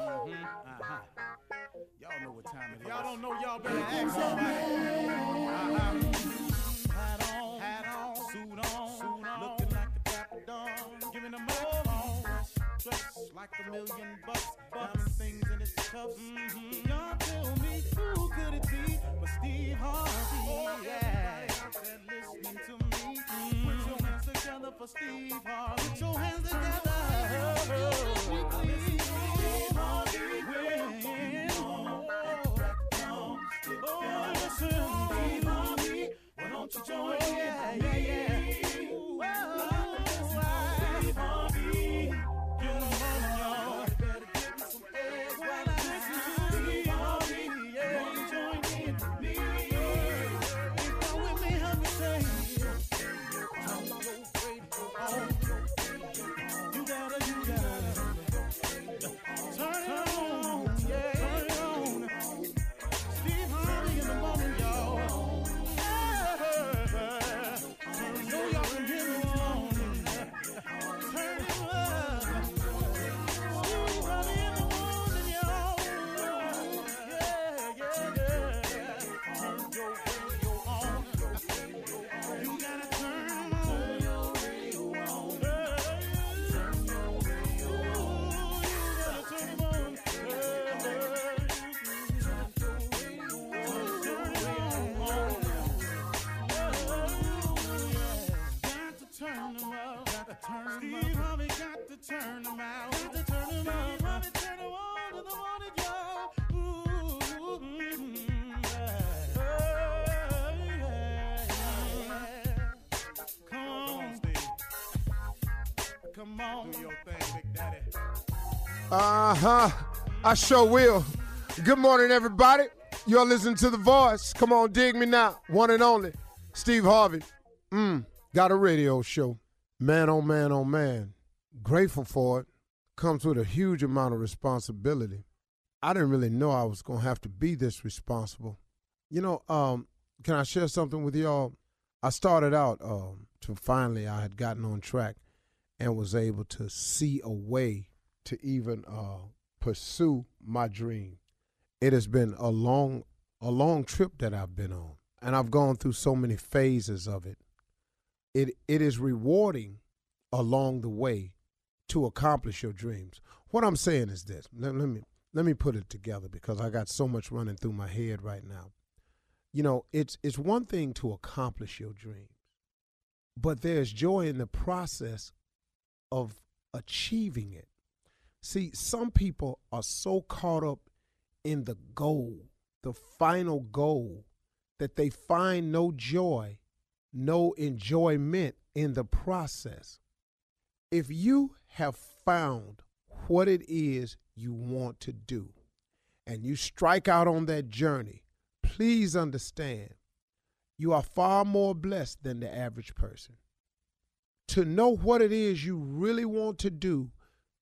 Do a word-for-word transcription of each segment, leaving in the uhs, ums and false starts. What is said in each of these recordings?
Mm-hmm. Uh-huh. Y'all know what time it is. Y'all don't know, y'all better ask somebody. Uh-huh. Hat on, hat on, suit on, suit on. Looking like the Papa-Don. Giving them all on. Dressed like a million bucks. Diamond things in its cups. Mm-hmm. Y'all tell me, who could it be but Steve Harvey? Oh, yeah. Everybody listening to me. Mm-hmm. Put your hands together for Steve Harvey. Put your hands together. Oh, please. Steve Harvey. Win. Oh, listen, Harvey, why don't you join me? Yeah, yeah, yeah. Ooh, well, Steve Harvey, you know y'all better give me some eggs while I listen to Steve Harvey. Yeah, won't you join in with me? You come with me, help me say, I'm so grateful. You gotta, you gotta turn it on, yeah. Uh-huh. I sure will. Good morning, everybody. You're listening to The Voice. Come on, dig me now. One and only, Steve Harvey. Mm, got a radio show. Man, oh, man, oh, man. Grateful for it. Comes with a huge amount of responsibility. I didn't really know I was going to have to be this responsible. You know, um, can I share something with y'all? I started out um, to finally I had gotten on track and was able to see a way to even uh, pursue my dream. It has been a long, a long trip that I've been on, and I've gone through so many phases of it. It It is rewarding along the way to accomplish your dreams. What I'm saying is this. Let, let me let me put it together because I got so much running through my head right now. You know, it's it's one thing to accomplish your dreams, but there's joy in the process of achieving it. See, some people are so caught up in the goal, the final goal, that they find no joy, no enjoyment in the process. If you have found what it is you want to do and you strike out on that journey, please understand you are far more blessed than the average person. To know what it is you really want to do,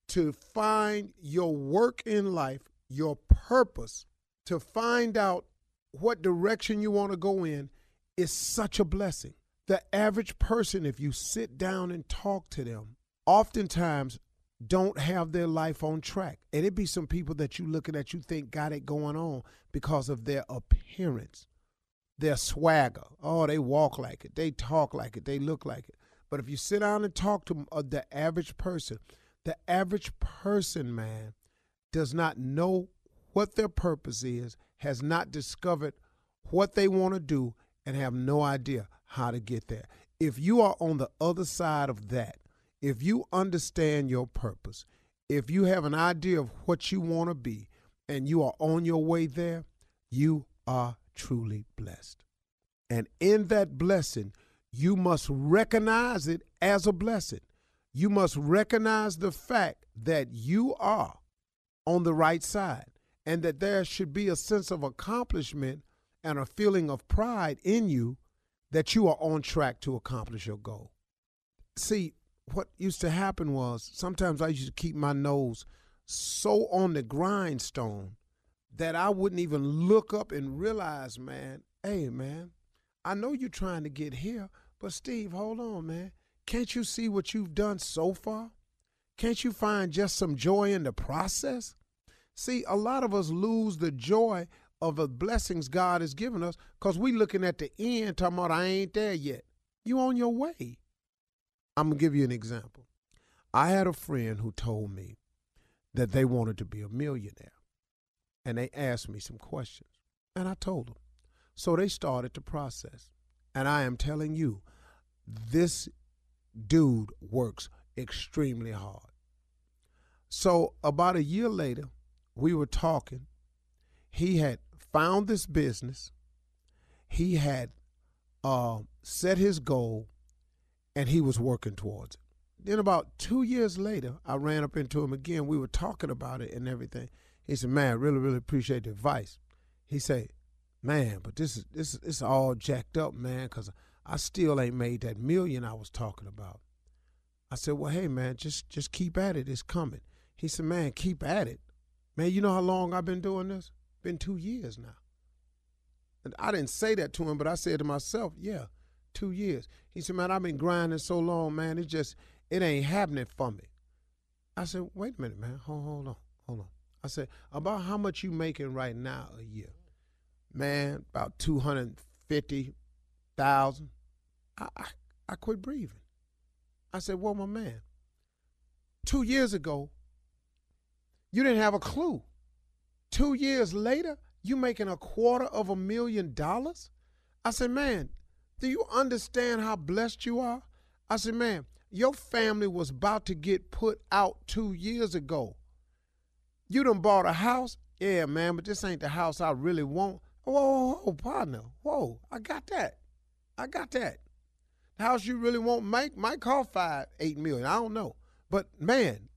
to find your work in life, your purpose, to find out what direction you want to go in is such a blessing. The average person, if you sit down and talk to them, oftentimes don't have their life on track. And it be some people that you looking at, you think got it going on because of their appearance, their swagger. Oh, they walk like it. They talk like it. They look like it. But if you sit down and talk to uh, the average person, the average person, man, does not know what their purpose is, has not discovered what they want to do, and have no idea how to get there. If you are on the other side of that, if you understand your purpose, if you have an idea of what you want to be, and you are on your way there, you are truly blessed. And in that blessing, you must recognize it as a blessing. You must recognize the fact that you are on the right side and that there should be a sense of accomplishment and a feeling of pride in you that you are on track to accomplish your goal. See, what used to happen was sometimes I used to keep my nose so on the grindstone that I wouldn't even look up and realize, man, hey, man, I know you're trying to get here, but Steve, hold on, man. Can't you see what you've done so far? Can't you find just some joy in the process? See, a lot of us lose the joy of the blessings God has given us because we looking at the end talking about I ain't there yet. You on your way. I'm going to give you an example. I had a friend who told me that they wanted to be a millionaire, and they asked me some questions, and I told them. So they started the process, and I am telling you, this dude works extremely hard. So about a year later, we were talking. He had found this business. He had uh, set his goal, and he was working towards it. Then about two years later, I ran up into him again. We were talking about it and everything. He said, man, I really, really appreciate the advice. He said, man, but this is this is it's all jacked up, man, because I still ain't made that million I was talking about. I said, well, hey, man, just just keep at it. It's coming. He said, man, keep at it. Man, you know how long I've been doing this? Been two years now. And I didn't say that to him, but I said to myself, yeah, two years. He said, man, I've been grinding so long, man, it's just, it ain't happening for me. I said, wait a minute, man. Hold, hold on. Hold on. I said, about how much you making right now a year? Man, about two hundred fifty thousand dollars. I, I, I quit breathing. I said, well, my man, two years ago, you didn't have a clue. Two years later, you making a quarter of a million dollars? I said, man, do you understand how blessed you are? I said, man, your family was about to get put out two years ago. You done bought a house? Yeah, man, but this ain't the house I really want. Whoa, whoa, whoa, partner. Whoa, I got that. I got that. The house you really want might, might cost five, eight million. I don't know. But, man,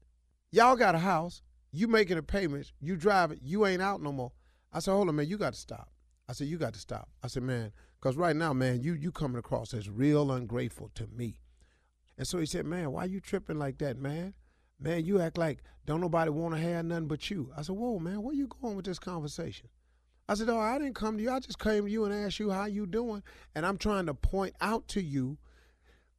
y'all got a house. You making the payments. You drive it. You ain't out no more. I said, hold on, man, you got to stop. I said, you got to stop. I said, man, because right now, man, you you coming across as real ungrateful to me. And so he said, man, why you tripping like that, man? Man, you act like don't nobody want to have nothing but you. I said, whoa, man, where you going with this conversation? I said, oh, I didn't come to you. I just came to you and asked you how you doing. And I'm trying to point out to you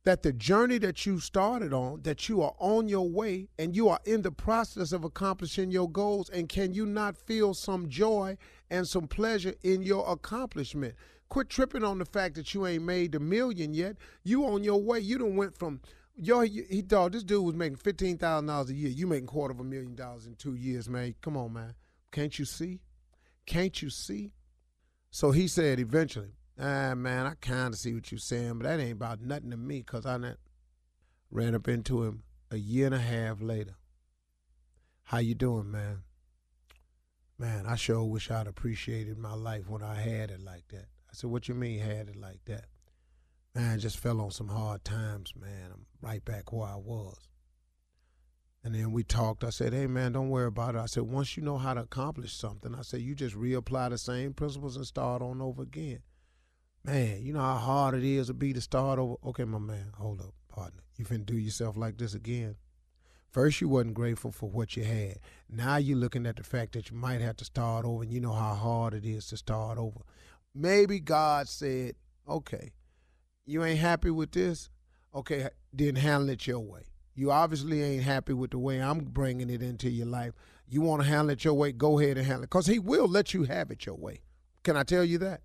that the journey that you started on, that you are on your way and you are in the process of accomplishing your goals. And can you not feel some joy and some pleasure in your accomplishment? Quit tripping on the fact that you ain't made a million yet. You on your way. You done went from, yo, he dog, this dude was making fifteen thousand dollars a year. You making quarter of a million dollars in two years, man. Come on, man. Can't you see? Can't you see? So he said eventually, ah, man, I kind of see what you're saying, but that ain't about nothing to me because I not. Ran up into him a year and a half later. How you doing, man? Man, I sure wish I'd appreciated my life when I had it like that. I said, what you mean had it like that? Man, I just fell on some hard times, man. I'm right back where I was. And then we talked. I said, hey, man, don't worry about it. I said, once you know how to accomplish something, I said, you just reapply the same principles and start on over again. Man, you know how hard it is to be to start over? Okay, my man, hold up, partner. You finna do yourself like this again? First, you wasn't grateful for what you had. Now you're looking at the fact that you might have to start over, and you know how hard it is to start over. Maybe God said, okay, you ain't happy with this? Okay, then handle it your way. You obviously ain't happy with the way I'm bringing it into your life. You want to handle it your way? Go ahead and handle it. Because he will let you have it your way. Can I tell you that?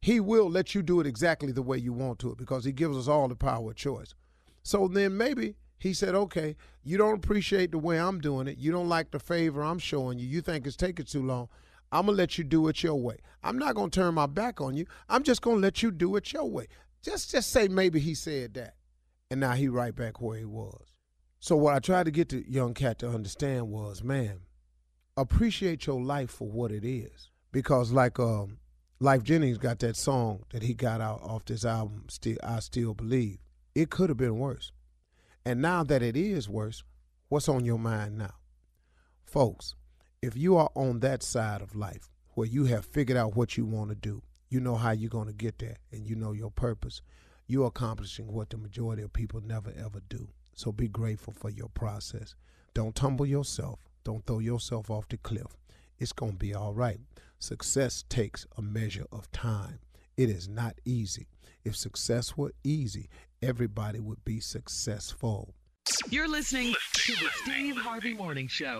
He will let you do it exactly the way you want to it because he gives us all the power of choice. So then maybe he said, okay, you don't appreciate the way I'm doing it. You don't like the favor I'm showing you. You think it's taking too long. I'm going to let you do it your way. I'm not going to turn my back on you. I'm just going to let you do it your way. Just just say maybe he said that, and now he right back where he was. So what I tried to get the young cat to understand was, man, appreciate your life for what it is. Because like um, Life Jennings got that song that he got out off this album, Still I Still Believe. It could have been worse. And now that it is worse, what's on your mind now? Folks, if you are on that side of life where you have figured out what you want to do, you know how you're going to get there, and you know your purpose, you're accomplishing what the majority of people never, ever do. So be grateful for your process. Don't tumble yourself. Don't throw yourself off the cliff. It's going to be all right. Success takes a measure of time. It is not easy. If success were easy, everybody would be successful. You're listening to the Steve Harvey Morning Show.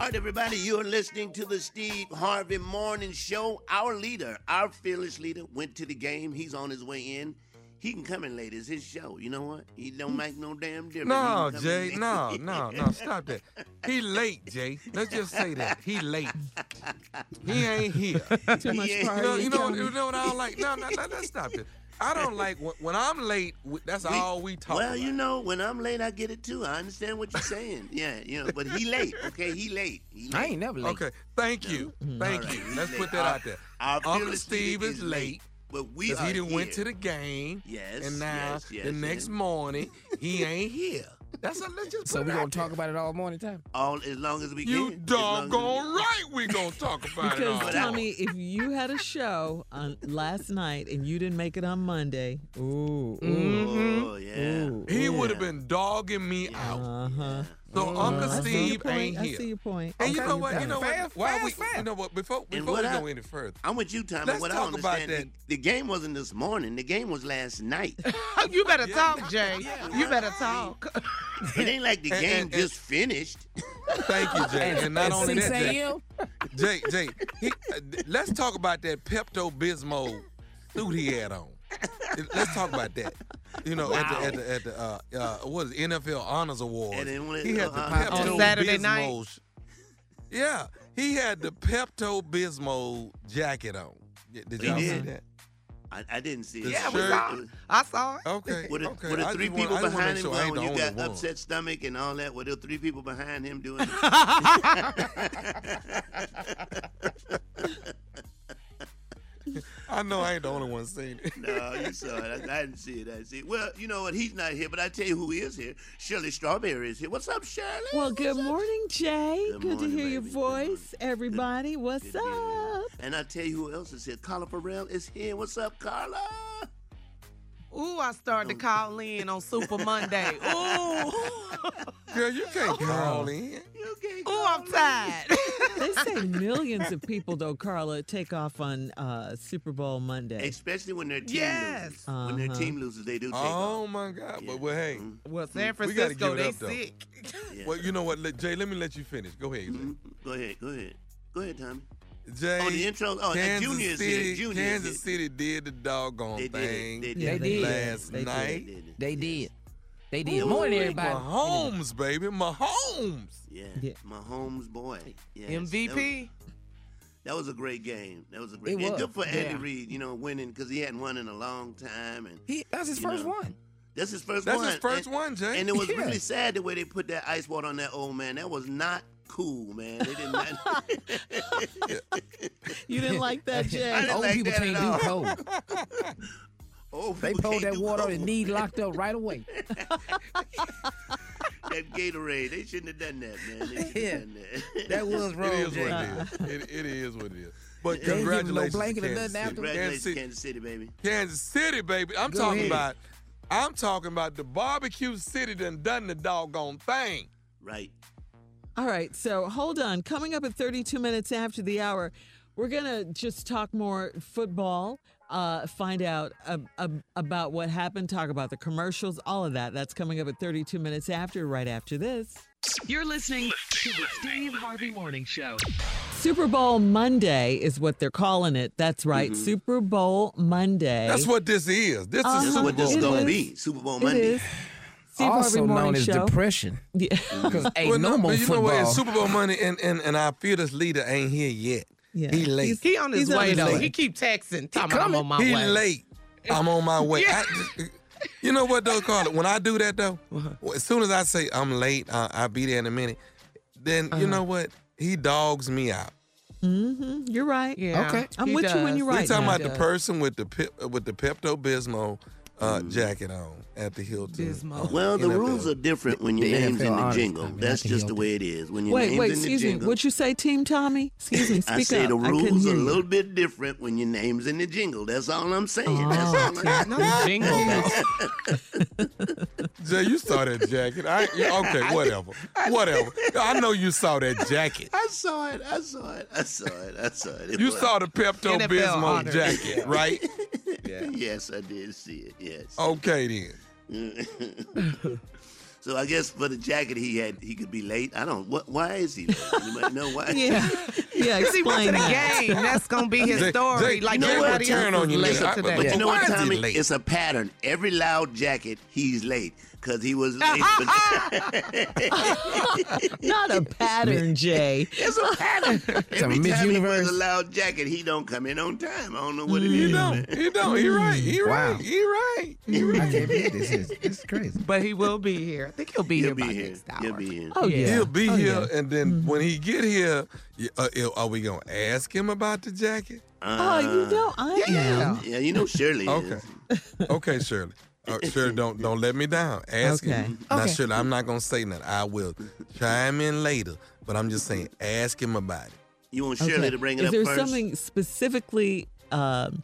All right, everybody, you're listening to the Steve Harvey Morning Show. Our leader, our fearless leader, went to the game. He's on his way in. He can come in late. It's his show. You know what? He don't make no damn difference. No, Jay. No, no, no. Stop that. He late, Jay. Let's just say that. He late. He ain't here. Too much yeah. party. You know, you know, you know what I don't like? No, no, no. Let's stop that. I don't like, when I'm late, that's we, all we talk well, about. Well, you know, when I'm late, I get it, too. I understand what you're saying. Yeah, you know, but he late, okay? He late. He late. I ain't never late. Okay, thank you. No. Thank right. you. He's Let's late. put that our, out there. Uncle Steve is late. But we Because he done went to the game. Yes, And now, yes, yes, the next yes. morning, he ain't here. That's a legit. So we're going to talk about it all morning time? All as long as we can. You doggone right we're going to talk about it all morning. Because, Tommy, if you had a show on last night and you didn't make it on Monday, ooh, ooh, mm-hmm. ooh yeah. Ooh, he yeah. would have been dogging me yeah. out. Uh-huh. So uh-huh. Uncle Steve ain't here. I see your point. And you know what? You know what? Why we? You know what? Before before we go any further, I'm with you, Tommy. Let's talk about that. The game wasn't this morning. The game was last night. You better talk, Jay. You better talk. It ain't like the game just finished. Thank you, Jay. And not only that, Jay. Jay, Jay. Let's talk about that Pepto-Bismol suit he had on. Let's talk about that. You know, wow. at the, at the, at the uh, uh, what is it, N F L Honors Award. He had the uh, Pepto-Bismol. On Saturday night. Yeah, he had the Pepto-Bismol jacket on. Did y'all see that? I, I didn't see it. Yeah, we saw it. I saw it. Okay. Were the, okay. Were the three people want, behind him sure when you got one. upset stomach and all that? Were the three people behind him doing it? I know I ain't the only one seeing it. No, you saw it. I, I didn't see it. I didn't see it. Well, you know what? He's not here, but I tell you who is here. Shirley Strawberry is here. What's up, Shirley? Well, good What's morning, up? Jay. Good, good morning, to hear baby. your voice, everybody. Good. What's good up? And I tell you who else is here. Carla Pharrell is here. What's up, Carla? Ooh, I started to call in on Super Monday. Ooh. Girl, you can't call in. You can't call Ooh, I'm in. tired. They say millions of people, though, Carla, take off on uh, Super Bowl Monday. Especially when their team yes. loses. Uh-huh. When their team loses, they do take oh, off. Oh, my God. Yeah. But, well, hey. Well, San Francisco, we they up, sick. Yeah. Well, you know what, Jay, let me let you finish. Go ahead. Mm-hmm. Go ahead. Go ahead. Go ahead, Tommy. Jay, oh, the intro. Oh, Kansas and Junior City. Junior Kansas did. City did the doggone they thing. Did they did. Last they night. Did. They did. They did. Ooh, more than everybody. Mahomes, baby. Mahomes. Yeah. yeah. Mahomes, boy. Yes. M V P. That was, that was a great game. That was a great it game. Was. Good for yeah. Andy Reid, you know, winning because he hadn't won in a long time. And he, That's his first know, one. That's his first that's one. That's his first and, one, Jay. And it was yeah. really sad the way they put that ice water on that old man. That was not cool, man. They didn't like You didn't like that, Jay? I didn't Old like people that can't at all. do cold. Old they poured that water cold. and need locked up right away. That Gatorade, they shouldn't have done that, man. They shouldn't yeah. have done that. That was wrong, It is Jay. what it is. It, it is what it is. But congratulations, no blanket Kansas, City. Congratulations Kansas, Kansas City, baby. Kansas City, baby. I'm Go talking ahead. about I'm talking about the barbecue city done done the doggone thing. Right. All right, so hold on. Coming up at thirty-two minutes after the hour, we're going to just talk more football, uh, find out uh, uh, about what happened, talk about the commercials, all of that. That's coming up at thirty-two minutes after, right after this. You're listening to the Steve Harvey Morning Show. Super Bowl Monday is what they're calling it. That's right, mm-hmm. Super Bowl Monday. That's what this is. This uh-huh. is what this is going to be, Super Bowl Monday. Steve also known as show. depression. Because yeah. ain't well, no, no more football. You know what? It's Super Bowl money, and, and, and our fearless leader ain't here yet. Yeah. He late. He's, he on his He's way, though. He keep texting. He I'm on my he way. He late. I'm on my way. yeah. I, you know what, though, Carla? When I do that, though, well, as soon as I say I'm late, uh, I'll be there in a minute, then uh-huh. you know what? He dogs me out. Mm-hmm. You're right. Yeah. Okay. I'm he with does. you when you're right. We're talking now. about the person with the pe- with the Pepto-Bismol Uh, jacket on at the Hilton. Uh, well, the N F L. Rules are different when your the name's N F L in the jingle. I mean, That's the just Hilton. the way it is. When your wait, name's wait, in the jingle. Wait, wait, excuse me. What'd you say, Team Tommy? Excuse me, speak I say up. the rules are a little bit different when your name's in the jingle. That's all I'm saying. Oh, That's all I'm saying. Jingle. Jay, you saw that jacket. I, okay, whatever. Whatever. I know you saw that jacket. I saw it. I saw it. I saw it. I saw it. it you saw the Pepto-Bismol jacket, right? Yeah. Yes, I did see it. Yes. Okay, then. So I guess for the jacket he had, he could be late. I don't. What? Why is he late? Anybody know why? yeah, yeah. Because he went to the game. That's gonna be his they, story. They, like you know everybody turn on you later I, today. But yeah. you know why what, Tommy? It's a pattern. Every loud jacket, he's late because he was late. Not a pattern, Jay. It's a pattern. It's Every a time he wears a loud jacket, he don't come in on time. I don't know what it is. You don't. You don't. You're right. You're wow. right. You're right. You're right. I can't believe this is. It's crazy. But he will be here. I think he'll be he'll here be by here. next hour. He'll be here. Oh, yeah. He'll be oh, here, yeah. and then mm-hmm. when he get here, uh, are we going to ask him about the jacket? Uh, oh, you know I yeah. am. Yeah, you know Shirley okay. is. Okay, Shirley. Uh, Shirley, don't don't let me down. Ask okay. him. Okay. Now, Shirley, I'm not going to say nothing. I will chime in later, but I'm just saying ask him about it. You want Shirley okay. to bring it is up first? Is there something specifically, um,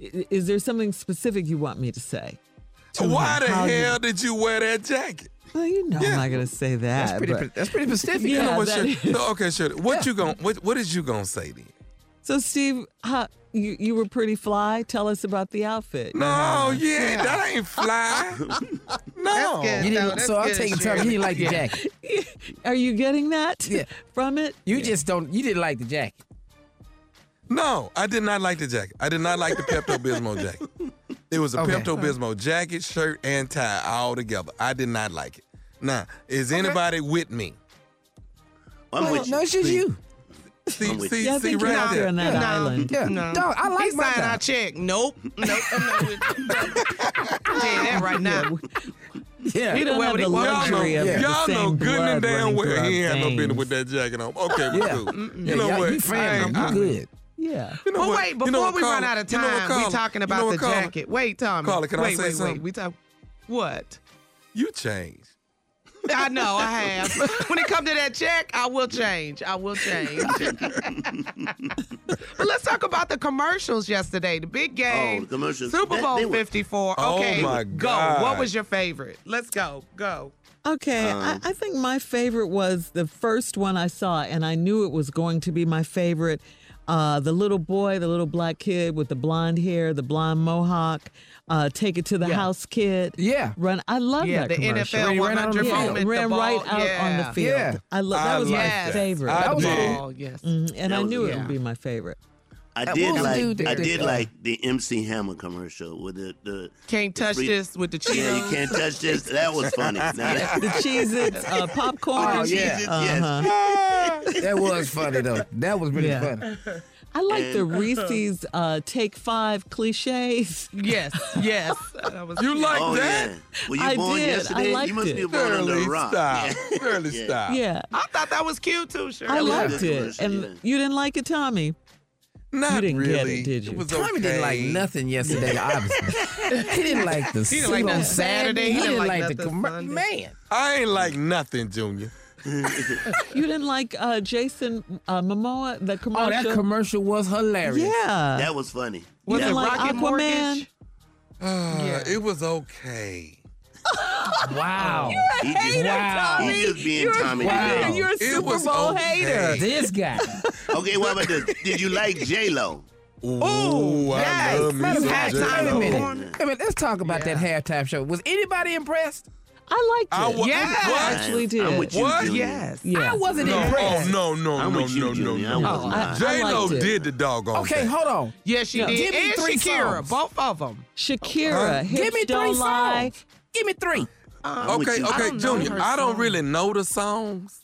is there something specific you want me to say? To Why him? the How hell you... did you wear that jacket? Well, you know yeah. I'm not gonna say that. That's pretty. But... That's pretty specific. yeah, you know what, Shirley, no, okay, Shirley. What yeah. you going What What is you gonna say then? So, Steve, how, you you were pretty fly. Tell us about the outfit. No, uh, yeah, yeah, that ain't fly. no, you didn't, no so I'm taking time. You didn't like the jacket. Are you getting that yeah. from it? You yeah. just don't. You didn't like the jacket. No, I did not like the jacket. I did not like the Pepto-Bismol jacket. It was a okay. Pepto-Bismol jacket, shirt, and tie all together. I did not like it. Now, is okay. anybody with me? I'm well, with you. No, she's you. See, see, yeah, see, right there. On that yeah. island. Yeah. No. no, I like he my signed our check. Nope. Nope. I'm not with you. I'm saying that right now. Yeah. He don't have the luxury of the same blood running through our veins. Y'all know good and damn well he ain't had no business with that jacket on. Okay, we yeah. cool. Yeah, you know yeah, what? You fam, you good. Yeah. You know but what, wait, before you know we Carla, run out of time, you know Carla, we talking about you know the Carla, jacket. Wait, Tommy. Carla, can wait, I say wait, something? Wait, we talk. What? You changed. I know, I have. When it comes to that check, I will change. I will change. But let's talk about the commercials yesterday. The big game. Oh, the commercials. Super Bowl that, were, fifty-four. Okay, oh my God. Go. What was your favorite? Let's go. Go. Okay, um, I, I think my favorite was the first one I saw, and I knew it was going to be my favorite. Uh, the little boy, the little black kid with the blonde hair, the blonde mohawk, uh, take it to the yeah. house kid. Yeah. Run. I love yeah, that commercial. Yeah, the N F L one hundred yeah. moment. Ran the right ball. out yeah. on the field. Yeah. I lo- that I was my that. favorite. I that was all, yes. Mm-hmm. And that I was, knew yeah. it would be my favorite. I did like I did like the M C Hammer commercial with the, the can't touch the this with the cheese. Yeah, you can't touch this. That was funny. Now, that, the Cheez-Its, uh, popcorn. Oh, yeah. Uh-huh. Yes. That was funny though. That was really yeah. funny. I like and, the Reese's uh, Take Five cliches. Yes, yes. That was you like oh, that? Yeah. Were you I born did. yesterday? I liked you must it. be born Fairly under a rock. Stop. Yeah. Fairly yeah. stop. Yeah. I thought that was cute too, Shirley. I liked it. And yeah. you didn't like it, Tommy? Not you didn't really. Get it, did you? It Tommy okay. didn't like nothing yesterday, obviously. He didn't like the He didn't like that Saturday. He, he didn't like, like the commercial. Man. I ain't like nothing, Junior. You didn't like uh, Jason uh, Momoa, the commercial? Oh, that commercial was hilarious. Yeah. That was funny. Was yeah. it like Rocket Aquaman? Uh, yeah. It was okay. Wow. You're a hater, wow. Tommy. He just being you're, Tommy wow. today. You're a Super Bowl okay. hater. This guy. Okay, what about this? Did you like J-Lo? Ooh, Ooh I yes. love me some J-Lo. Wait a minute. I mean, let's talk about yeah. that halftime show. Was anybody impressed? I liked it. I w- yes. I actually did. I'm with you, what? Yes. yes. I wasn't no, impressed. Oh, no, no, I'm no, with you, no, no, no, no. J-Lo did the doggone Okay, thing. hold on. Yeah, she no. did. Give me and three Shakira, songs. both of them. Shakira, uh, Give me three songs. Give me three. Uh, okay, okay, Junior. I don't really know the songs,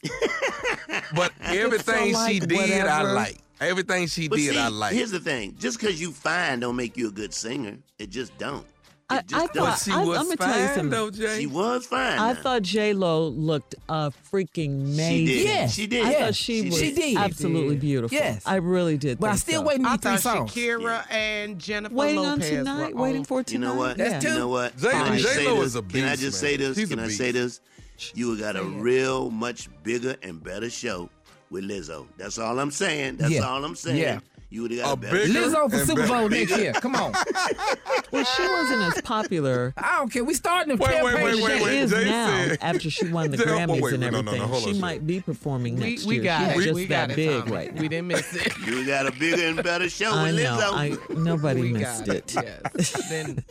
but everything so like she did, whatever. I like. Everything she but did, see, I like. Here's the thing: just because you fine don't make you a good singer. It just don't. It just I, I don't. Thought she I, was I'm gonna fine, tell you something. Though, Jay. She was fine. I now. thought J-Lo looked uh, freaking amazing. She did. Yes. She did. I yes. thought she, she was she did. absolutely did. beautiful. Yes, I really did. But I still so. waiting for three songs. Shakira yeah. and Jennifer waiting Lopez on tonight. Were waiting on. for tonight. You know what? That's yeah. You know what? J-Lo is a beast. Can I just say this? Can I say this? You got a real much bigger and better show with Lizzo. That's all I'm saying. That's all I'm saying. you would have got a better Lizzo for Super Bowl next year. Come on. Well, she wasn't as popular. I don't care. We starting to wait, wait, wait, wait, wait. Is Jay now said, after she won the Jay, Grammys oh, wait, and everything. No, no, no, she might be performing next we, we year. Got She's it. Just we that got big it, right now. We didn't miss it. You got a bigger and better show I with Lizzo. I, nobody we missed it. it. Yes. Then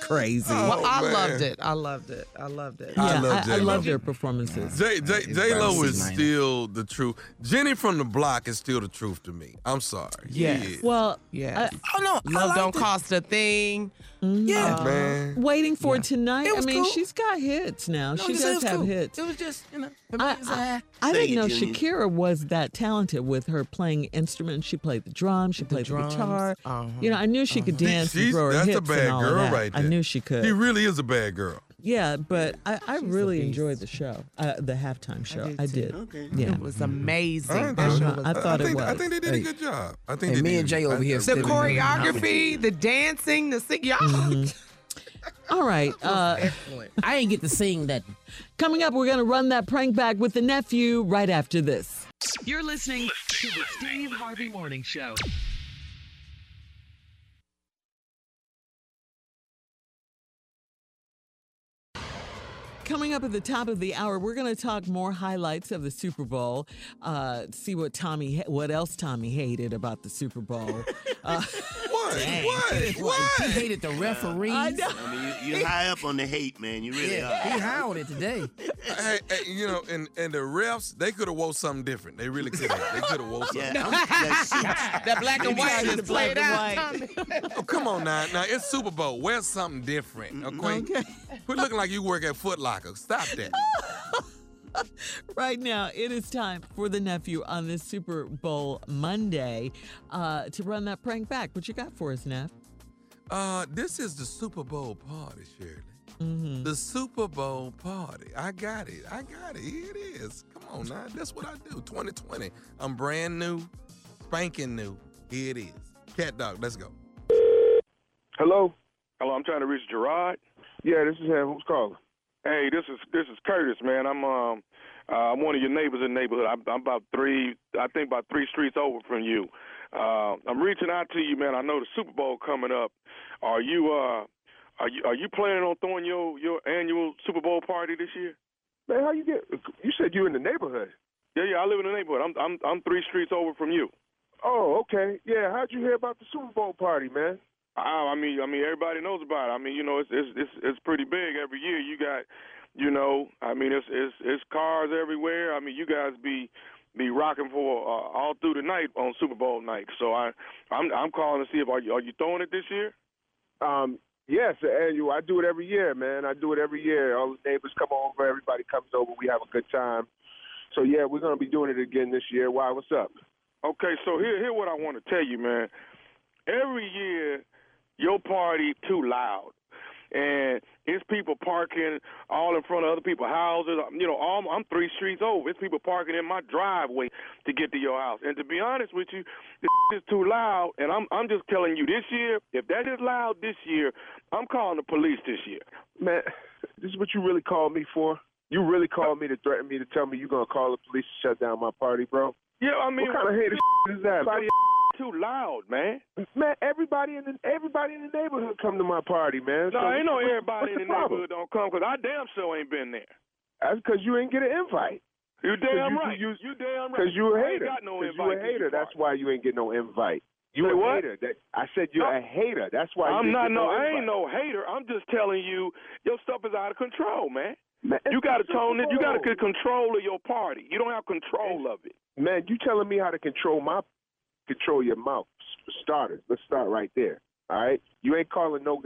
crazy. Oh, well, I man. loved it. I loved it. I loved it. Yeah, I loved I, I love their performances. J Lo is still the truth. Jenny from the Block is still the truth to me. I'm sorry. Yeah. Well, yeah. Oh no, love don't cost a thing. Mm-hmm. Yeah, uh, man. Waiting for yeah. tonight. I mean, cool. she's got hits now. No, she does have cool. hits. It was just, you know. I, I, I didn't know Junior. Shakira was that talented with her playing instruments. She played the drums. She the played drums. the guitar. Uh-huh. You know, I knew she uh-huh. could dance she's, and throw her that's hips a bad and all girl that. Right there. I knew she could. She really is a bad girl. Yeah, but I, I really enjoyed the show, uh, the halftime show. I did. I did. Okay. Yeah. It was amazing. I, I, was, I thought I think, it was. I think they did a good job. I think and they me did. and Jay over here. The choreography, the dancing, the sing, y'all. Mm-hmm. All right. Uh, I ain't get to sing that. Coming up, we're going to run that prank back with the nephew right after this. You're listening to the Steve Harvey Morning Show. Coming up at the top of the hour, we're going to talk more highlights of the Super Bowl. Uh, see what Tommy, what else Tommy hated about the Super Bowl. Uh, what? Dang. What? What? He hated the referees. Uh, I know. I mean, you, you're high up on the hate, man. You really yeah. are. He high on it today. Hey, hey, you know, and, and the refs, they could have wore something different. They really could have. They could have wore something. Yeah. That, that black and white is played out. Oh, come on now, now it's Super Bowl. Wear something different, okay? Okay. Quit looking like you work at Foot Locker. Stop that. Right now, it is time for the nephew on this Super Bowl Monday uh, to run that prank back. What you got for us, Neff? Uh, this is the Super Bowl party, Shirley. Mm-hmm. The Super Bowl party. I got it. I got it. Here it is. Come on now. That's what I do. twenty twenty. I'm brand new, spanking new. Here it is. Cat Dog, let's go. Hello? Hello, I'm trying to reach Gerard. Yeah, this is him. Who's calling? Hey, this is this is Curtis, man. I'm um, uh, I'm one of your neighbors in the neighborhood. I'm, I'm about three, I think about three streets over from you. Uh, I'm reaching out to you, man. I know the Super Bowl coming up. Are you uh, are you are you planning on throwing your, your annual Super Bowl party this year? Man, how you get? You said you in the neighborhood. Yeah, yeah, I live in the neighborhood. I'm I'm I'm three streets over from you. Oh, okay. Yeah, how'd you hear about the Super Bowl party, man? I mean, I mean, everybody knows about it. I mean, you know, it's it's it's, it's pretty big every year. You got, you know, I mean, it's it's, it's cars everywhere. I mean, you guys be be rocking for uh, all through the night on Super Bowl night. So I, I'm I'm calling to see if are you are you throwing it this year? Um, yes, annual. I do it every year, man. I do it every year. All the neighbors come over, everybody comes over, we have a good time. So yeah, we're gonna be doing it again this year. Why? What's up? Okay, so here here what I want to tell you, man. Every year. Your party too loud, and it's people parking all in front of other people's houses. You know, all, I'm three streets over. It's people parking in my driveway to get to your house. And to be honest with you, this is too loud, and I'm I'm just telling you this year, if that is loud this year, I'm calling the police this year. Man, this is what you really called me for? You really called me to threaten me to tell me you're going to call the police to shit down my party, bro? Yeah, I mean, what kind of hater is that? Too loud, man. Man, everybody in the everybody in the neighborhood come to my party, man. No, so, ain't no everybody in the, the neighborhood don't come because I damn sure ain't been there. That's because you ain't get an invite. You damn you, right. You, you damn right. Because you a hater. Because no you a hater. That's why you ain't get no invite. You Say a what? hater. That, I said you're no. a hater. That's why. You I'm not. No, no I ain't no hater. I'm just telling you, your stuff is out of control, man. Man, you got to tone it. You got to get control of your party. You don't have control of it. Man, you telling me how to control my. Control your mouth, for starters. Let's start right there. All right, you ain't calling no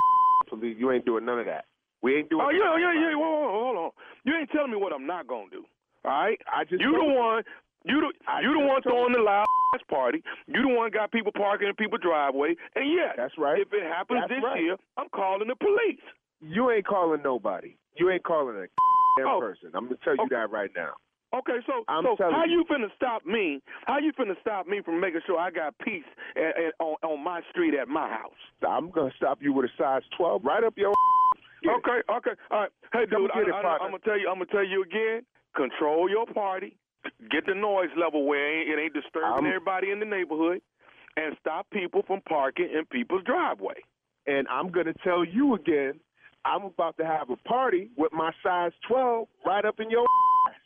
police. You ain't doing none of that. We ain't doing. Oh yeah, yeah, yeah. Whoa, whoa, hold on. You ain't telling me what I'm not gonna do. All right, I just. You the one. You the. I you the one throwing you. the loud ass party. You the one got people parking in people's driveway. And yeah, that's right. If it happens that's this right. year, I'm calling the police. You ain't calling nobody. You ain't calling a oh. person. I'm gonna tell you okay. that right now. Okay, so, so how you, you finna stop me? How you finna stop me from making sure I got peace at, at, on, on my street at my house? I'm gonna stop you with a size twelve right up your. Okay, it. okay, all right. Hey, dude, I, it, I, I, I'm gonna tell you. I'm gonna tell you again. Control your party. Get the noise level where it ain't, it ain't disturbing I'm, everybody in the neighborhood. and stop people from parking in people's driveway. And I'm going to tell you again, I'm about to have a party with my size twelve right up in your ass.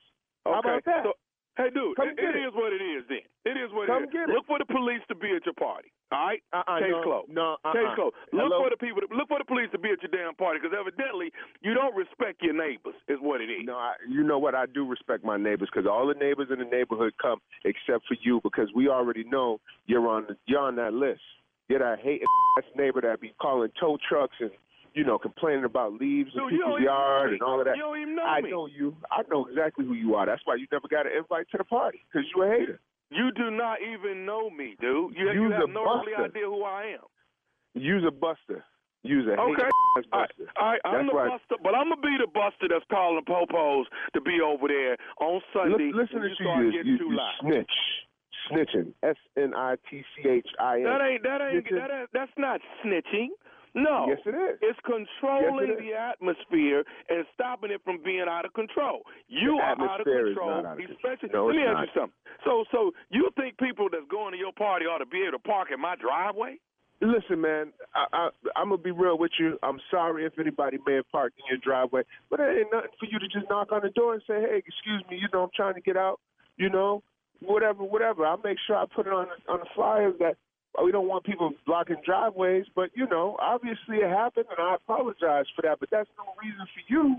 Okay. How about that? So, hey, dude, Come it, it, it is what it is then. It is what Come it is. Get it. Look for the police to be at your party, all right? Uh-uh, Case no, closed. No, uh-uh. Case closed. Look Hello? for the people. To, look for the police to be at your damn party because evidently you don't respect your neighbors is what it is. No, I, you know what? I do respect my neighbors because all the neighbors in the neighborhood come except for you because we already know you're on, you're on that list. You're that hating ass neighbor that be calling tow trucks and, you know, complaining about leaves in people's yard and all of that. You don't even know I me. know you. I know exactly who you are. That's why you never got an invite to the party, because you a hater. You do not even know me, dude. You, you have no buster. earthly idea who I am. Use a buster. Use a okay. hater buster. All right, all right. I'm the buster, but I'm going to be the buster that's calling popos to be over there on Sunday. L- listen to you, you, getting you, too you snitch. Snitching. S N I T C H I N. That ain't, that ain't, that ain't, that's not snitching. No. Yes, it is. It's controlling yes, it is. the atmosphere and stopping it from being out of control. You are out of control. Out of especially, no, let me ask not. you something. So, so you think people that's going to your party ought to be able to park in my driveway? Listen, man, I, I, I'm going to be real with you. I'm sorry if anybody may have parked in your driveway, but it ain't nothing for you to just knock on the door and say, hey, excuse me, you know, I'm trying to get out, you know, whatever, whatever. I'll make sure I put it on, on the flyers that we don't want people blocking driveways, but, you know, obviously it happened, and I apologize for that, but that's no reason for you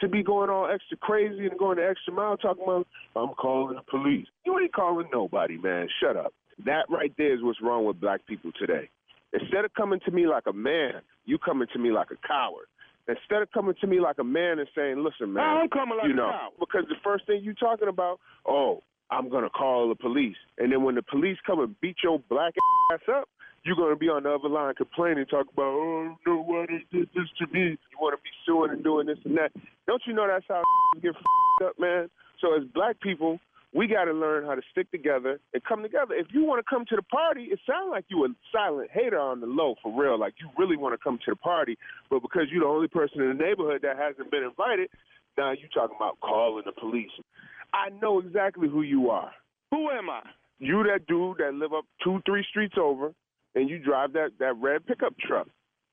to be going all extra crazy and going the extra mile talking about, I'm calling the police. You ain't calling nobody, man. Shut up. That right there is what's wrong with black people today. Instead of coming to me like a man, you coming to me like a coward. Instead of coming to me like a man and saying, listen, man, I'm coming like you know, a coward. Because the first thing you talking about, oh, I'm going to call the police. And then when the police come and beat your black ass up, you're going to be on the other line complaining, talking about, oh, nobody did this to me. You want to be suing and doing this and that. Don't you know that's how get f***ed up, man? So as black people, we got to learn how to stick together and come together. If you want to come to the party, it sounds like you a silent hater on the low, for real. Like you really want to come to the party, but because you're the only person in the neighborhood that hasn't been invited, now you're talking about calling the police. I know exactly who you are. Who am I? You that dude that live up two, three streets over, and you drive that, that red pickup truck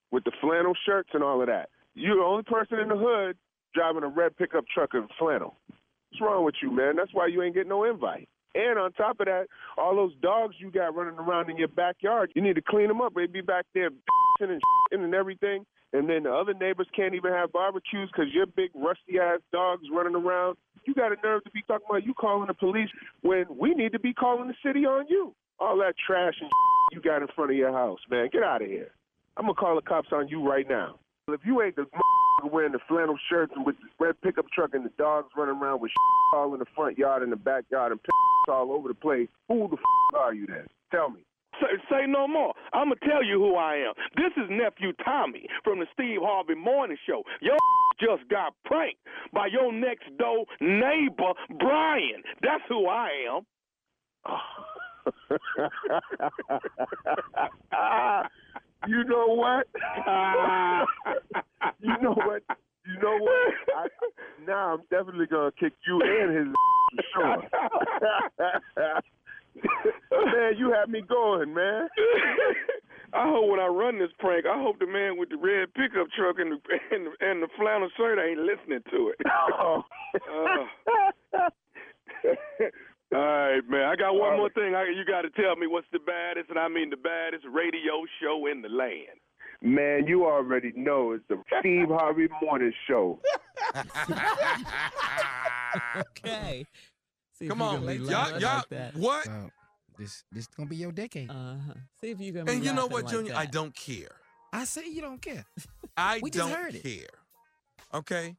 with the flannel shirts and all of that. You're the only person in the hood driving a red pickup truck and flannel. What's wrong with you, man? That's why you ain't getting no invite. And on top of that, all those dogs you got running around in your backyard, you need to clean them up. They be back there b****ing and sh***ing and everything, and then the other neighbors can't even have barbecues because your big rusty-ass dog's running around. You got a nerve to be talking about you calling the police when we need to be calling the city on you. All that trash and sh- you got in front of your house, man. Get out of here. I'm going to call the cops on you right now. If you ain't the m- wearing the flannel shirts and with the red pickup truck and the dogs running around with sh- all in the front yard and the backyard and p- all over the place, who the f- are you then? Tell me. Say, say no more. I'm going to tell you who I am. This is Nephew Tommy from the Steve Harvey Morning Show. Your just got pranked by your next-door neighbor, Brian. That's who I am. Oh. You know what? you know what? You know what? I, now I'm definitely going to kick you and his for sure. Man, you had me going, man. I hope when I run this prank, I hope the man with the red pickup truck and the and, and the flannel shirt ain't listening to it. Oh. uh. All right, man. I got one more thing. I, you got to tell me what's the baddest, and I mean the baddest radio show in the land. Man, you already know it's the Steve Harvey Morning Show. Okay. See Come on, y'all, y'all, like that. What? Uh, this, this is gonna be your decade. Uh huh. See if you gonna. And you know what, like Junior? That. I don't care. I say you don't care. I we don't just heard care. It. Okay,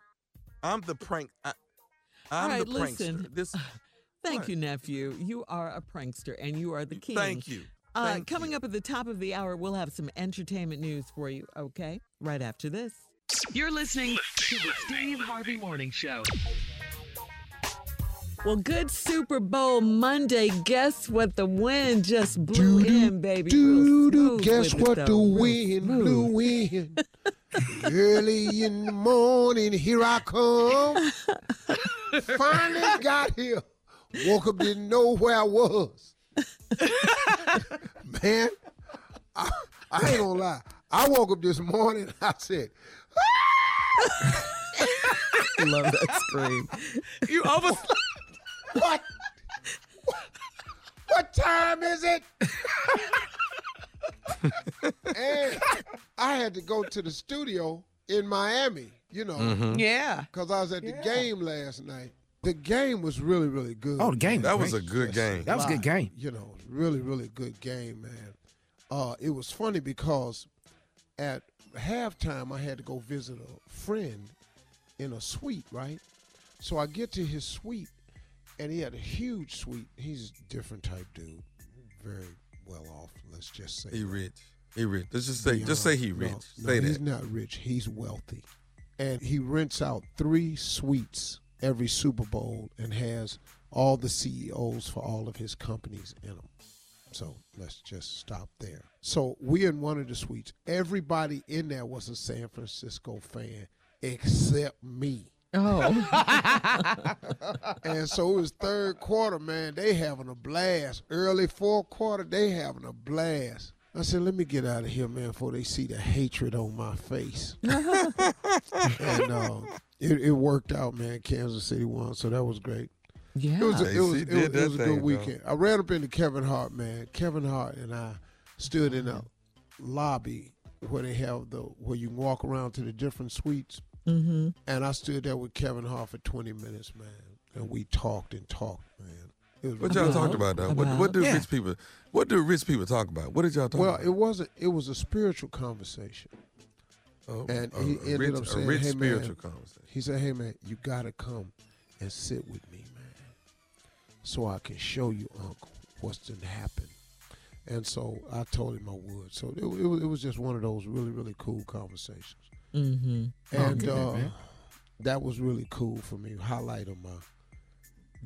I'm the prank. I, I'm All right, the prankster. Listen. This. Uh, thank what? you, nephew. You are a prankster, and you are the king. Thank you. Uh, thank coming you. up at the top of the hour, we'll have some entertainment news for you. Okay, right after this. You're listening to the Steve Harvey Morning Show. Well, good Super Bowl Monday. Guess what the wind just blew doo-doo, in, baby. Doo doo. Guess what the wind blew in. Early in the morning, here I come. Finally got here. Woke up, didn't know where I was. Man, I, I ain't gonna lie. I woke up this morning and I said, ah! Love that scream. You overslept. What? What? What time is it? And I had to go to the studio in Miami, you know. Mm-hmm. Yeah. Because I was at the yeah. game last night. The game was really, really good. Oh, the game. That was a good game. That was a good game. You know, really, really good game, man. Uh, it was funny because at halftime I had to go visit a friend in a suite, right? So I get to his suite, and he had a huge suite. He's a different type dude. Very well off, let's just say. He that. rich. He rich. Let's just say, Beyond, just say he rich. No, say no, that. He's not rich. He's wealthy. And he rents out three suites every Super Bowl and has all the C E Os for all of his companies in them. So let's just stop there. So we're in one of the suites. Everybody in there was a San Francisco fan except me. Oh. And so it was third quarter, man. They having a blast. Early fourth quarter, they having a blast. I said, let me get out of here, man, before they see the hatred on my face. And uh, it, it worked out, man. Kansas City won, so that was great. Yeah. It was a, it was, it was, it was a good weekend. Though. I ran up into Kevin Hart, man. Kevin Hart and I stood in a lobby where they have the where you can walk around to the different suites. Mm-hmm. And I stood there with Kevin Hart for twenty minutes, man. And we talked and talked, man. It was what y'all about, talked about, though? About, what, what do yeah. rich people? What do rich people talk about? What did y'all talk well, about? Well, it wasn't. It was a spiritual conversation. Oh, and a, he a ended rich, up saying, a rich "Hey spiritual man," conversation. He said, "Hey man, you gotta come and sit with me, man, so I can show you, Uncle, what's done happened." And so I told him I would. So it, it, it was just one of those really, really cool conversations. Mm-hmm. And okay, uh, man. That was really cool for me. Highlight of my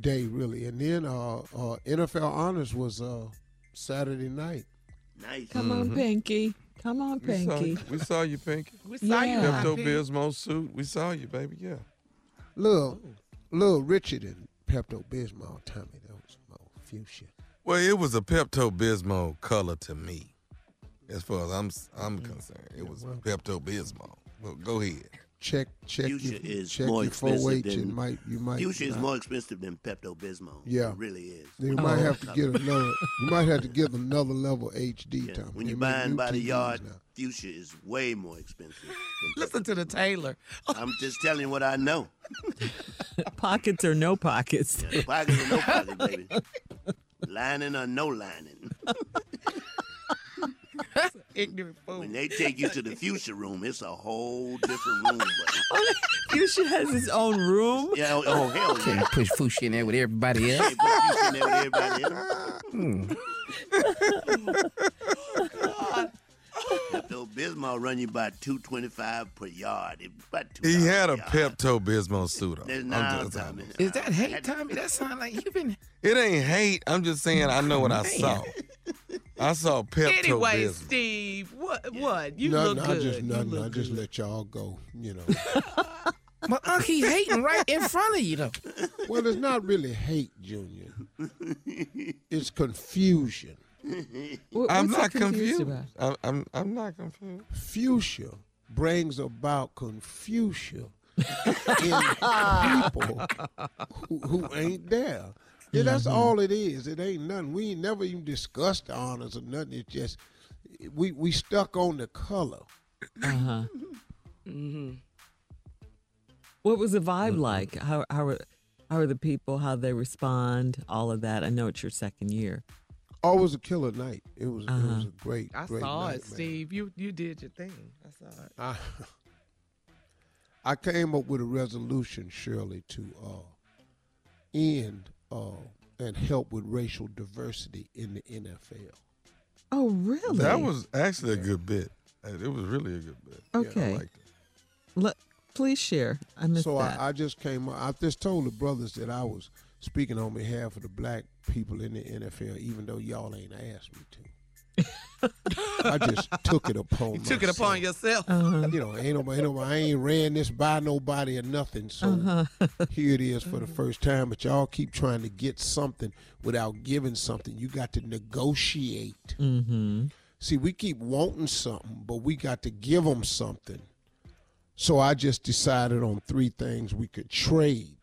day, really. And then uh, uh, N F L Honors was uh, Saturday night. Nice. Come mm-hmm. on, Pinky. Come on, we Pinky. Saw, we saw you, Pinky. We saw yeah. you. Pepto-Bismol suit. We saw you, baby. Yeah. Little, little richer than Pepto-Bismol, Tommy. That was my fuchsia. Well, it was a Pepto-Bismol color to me. As far as I'm I'm mm-hmm. concerned, it yeah, was well, Pepto-Bismol. Well, go ahead. Check, check Fuchsia your, is check more your expensive than, and might, you might Fuchsia not. Is more expensive than Pepto-Bismol. Yeah. It really is. You might have to get another you might have to get another level H D, yeah. Tommy. When you're buying by the yard, Fuchsia is way more expensive. Listen to the tailor. I'm just telling you what I know. Pockets or no pockets. Yeah, pockets or no pockets, baby. Lining or no lining. That's an ignorant fool. When they take you to the Fuchsia room, it's a whole different room. Fuchsia has his own room? Yeah, oh, oh hell yeah. Can't push Fuchsia in there with everybody else. Can't put Fuchsia in there with everybody else. Mm. Oh, Pepto-Bismol run you by two twenty-five per yard. By two he had a Pepto-Bismol suit on. Is that hate, Tommy? That sound like you've been... It ain't hate. I'm just saying I know what I Man. saw. I saw Pepto-Bismol. Anyway, Steve, what? What? You no, look no, good. I just, no, no, I just good. let y'all go, you know. My uncle hating right in front of you, though. Well, it's not really hate, Junior. It's confusion. What, I'm not confused. confused I'm, I'm, I'm not confused. Fuchsia brings about confusion in people who, who ain't there. Yeah, that's mm-hmm. all it is. It ain't nothing. We ain't never even discussed the honors or nothing. It's just we we stuck on the color. Uh-huh. Mm-hmm. What was the vibe mm-hmm. like? How how are, how are the people? How they respond? All of that. I know it's your second year. Oh, it was a killer night. It was. Uh-huh. It was a great. I great saw night, it, man. Steve. You you did your thing. I saw it. I, I came up with a resolution, Shirley, to uh, end. Uh, and help with racial diversity in the N F L. Oh, really? That was actually a good bit. It was really a good bit. Okay. Yeah, I liked it. Let, please share. I missed so that. So I, I just came up. I just told the brothers that I was speaking on behalf of the black people in the N F L, even though y'all ain't asked me to. I just took it upon you myself. Took it upon yourself. Uh-huh. You know, ain't nobody, ain't nobody, I ain't ran this by nobody or nothing. So uh-huh. here it is for the first time. But y'all keep trying to get something without giving something. You got to negotiate. Mm-hmm. See, we keep wanting something, but we got to give them something. So I just decided on three things we could trade.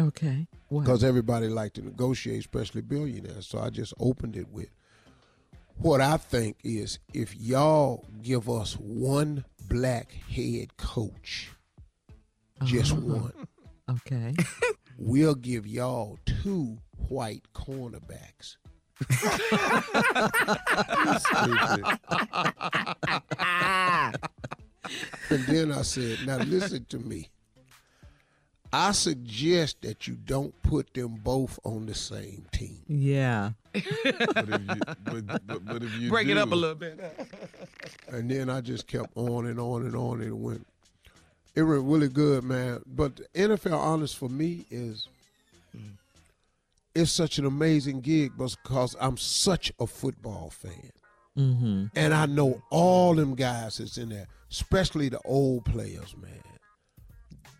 Okay. Because everybody liked to negotiate, especially billionaires. So I just opened it with, what I think is, if y'all give us one black head coach, uh-huh. just one. Okay. We'll give y'all two white cornerbacks. And then I said, now listen to me. I suggest that you don't put them both on the same team. Yeah. But if you, but, but, but if you break do, it up a little bit. And then I just kept on and on and on, and it went. It went really good, man. But the N F L Honors for me is, mm. it's such an amazing gig because I'm such a football fan. Mm-hmm. And I know all them guys that's in there, especially the old players, man.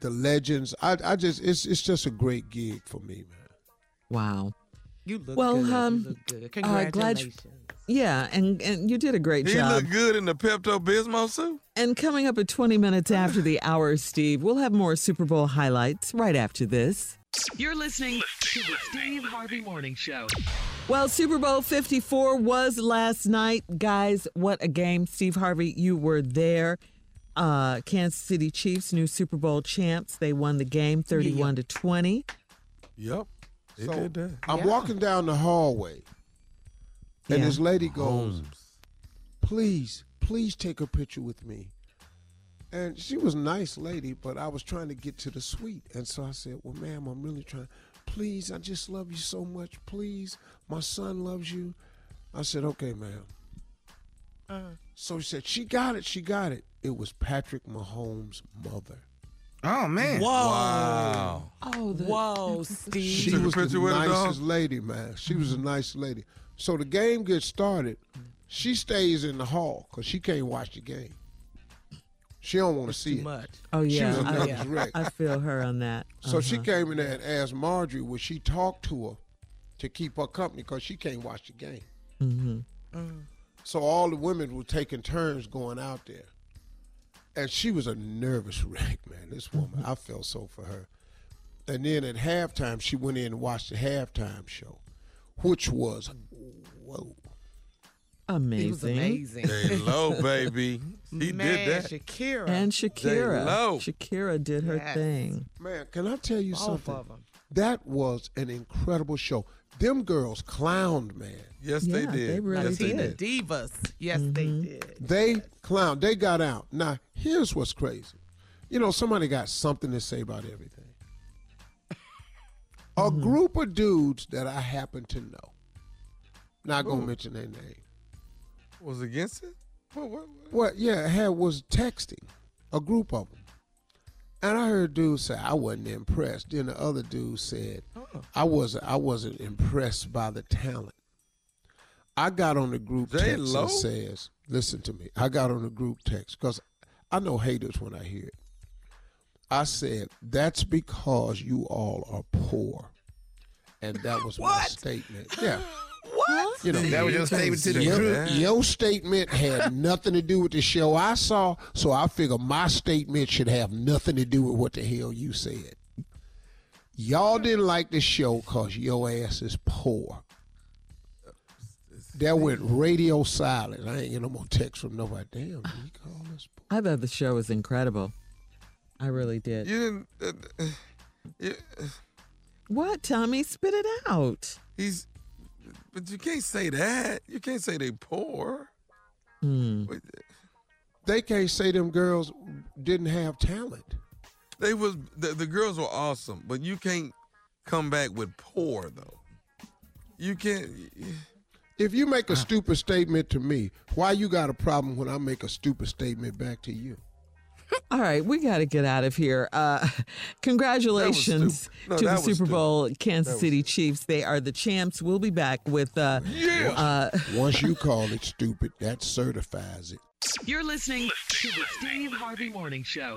The legends. I I just it's it's just a great gig for me, man. Wow. You look well, good. Um, you look good. Congratulations. Uh, glad you, yeah, and, and you did a great he job. You look good in the Pepto-Bismol suit. And coming up at twenty minutes after the hour, Steve, we'll have more Super Bowl highlights right after this. You're listening to the Steve Harvey Morning Show. Well, Super Bowl fifty-four was last night. Guys, what a game. Steve Harvey, you were there. Uh, Kansas City Chiefs, new Super Bowl champs. They won the game thirty-one to twenty. Yep. They so did that. I'm yeah. walking down the hallway, and yeah. this lady goes, please, please take a picture with me. And she was a nice lady, but I was trying to get to the suite. And so I said, well, ma'am, I'm really trying. Please, I just love you so much. Please, my son loves you. I said, okay, ma'am. Uh, so she said, she got it, she got it. It was Patrick Mahomes' mother. Oh, man. Whoa. Wow. Oh, the, whoa, Steve. She was the nicest lady, man. She was a nice lady. So the game gets started. She stays in the hall because she can't watch the game. She don't want to see too much. It. Oh, yeah. She was a oh, yeah. wreck. I feel her on that. So uh-huh. she came in there and asked Marjorie, would she talk to her to keep her company because she can't watch the game. Mm-hmm. Uh-huh. So all the women were taking turns going out there. And she was a nervous wreck, man, this woman. I felt so for her. And then at halftime, she went in and watched the halftime show, which was, whoa. Amazing. It was amazing. J-Lo, baby. He man, did that. Shakira. And Shakira. J-Lo. Shakira did her yes. thing. Man, can I tell you Both something? Of them. That was an incredible show. Them girls clowned, man. Yes, yeah, they did. They really yes, did. They did. Divas. Yes, mm-hmm. they did. They clowned. They got out. Now, here's what's crazy. You know, somebody got something to say about everything. A mm-hmm. group of dudes that I happen to know, not going to mention their name. Was against it? What? What? what? Well, yeah, had, was texting, a group of them. And I heard dudes say, I wasn't impressed. Then the other dude said, oh. I wasn't I wasn't impressed by the talent. I got on the group J-Lo? text that says, listen to me. I got on the group text because I know haters when I hear it. I said, that's because you all are poor. And that was my statement. Yeah. What? You know, that was your statement to the your, your statement had nothing to do with the show I saw, so I figure my statement should have nothing to do with what the hell you said. Y'all didn't like the show because your ass is poor. That went radio silent. I ain't get no more text from nobody. Damn, did he call us poor? I thought the show was incredible. I really did. You didn't. Uh, you, uh, what, Tommy? Spit it out. He's. But you can't say that. You can't say they poor. Mm. They can't say them girls didn't have talent. They was the, the girls were awesome, but you can't come back with poor though. You can't. If you make a stupid statement to me, why you got a problem when I make a stupid statement back to you? All right, we got to get out of here. Uh, congratulations no, to the Super Bowl stupid. Kansas City Chiefs. They are the champs. We'll be back with... Uh, yeah. uh, Once you call it stupid, that certifies it. You're listening to the Steve Harvey Morning Show.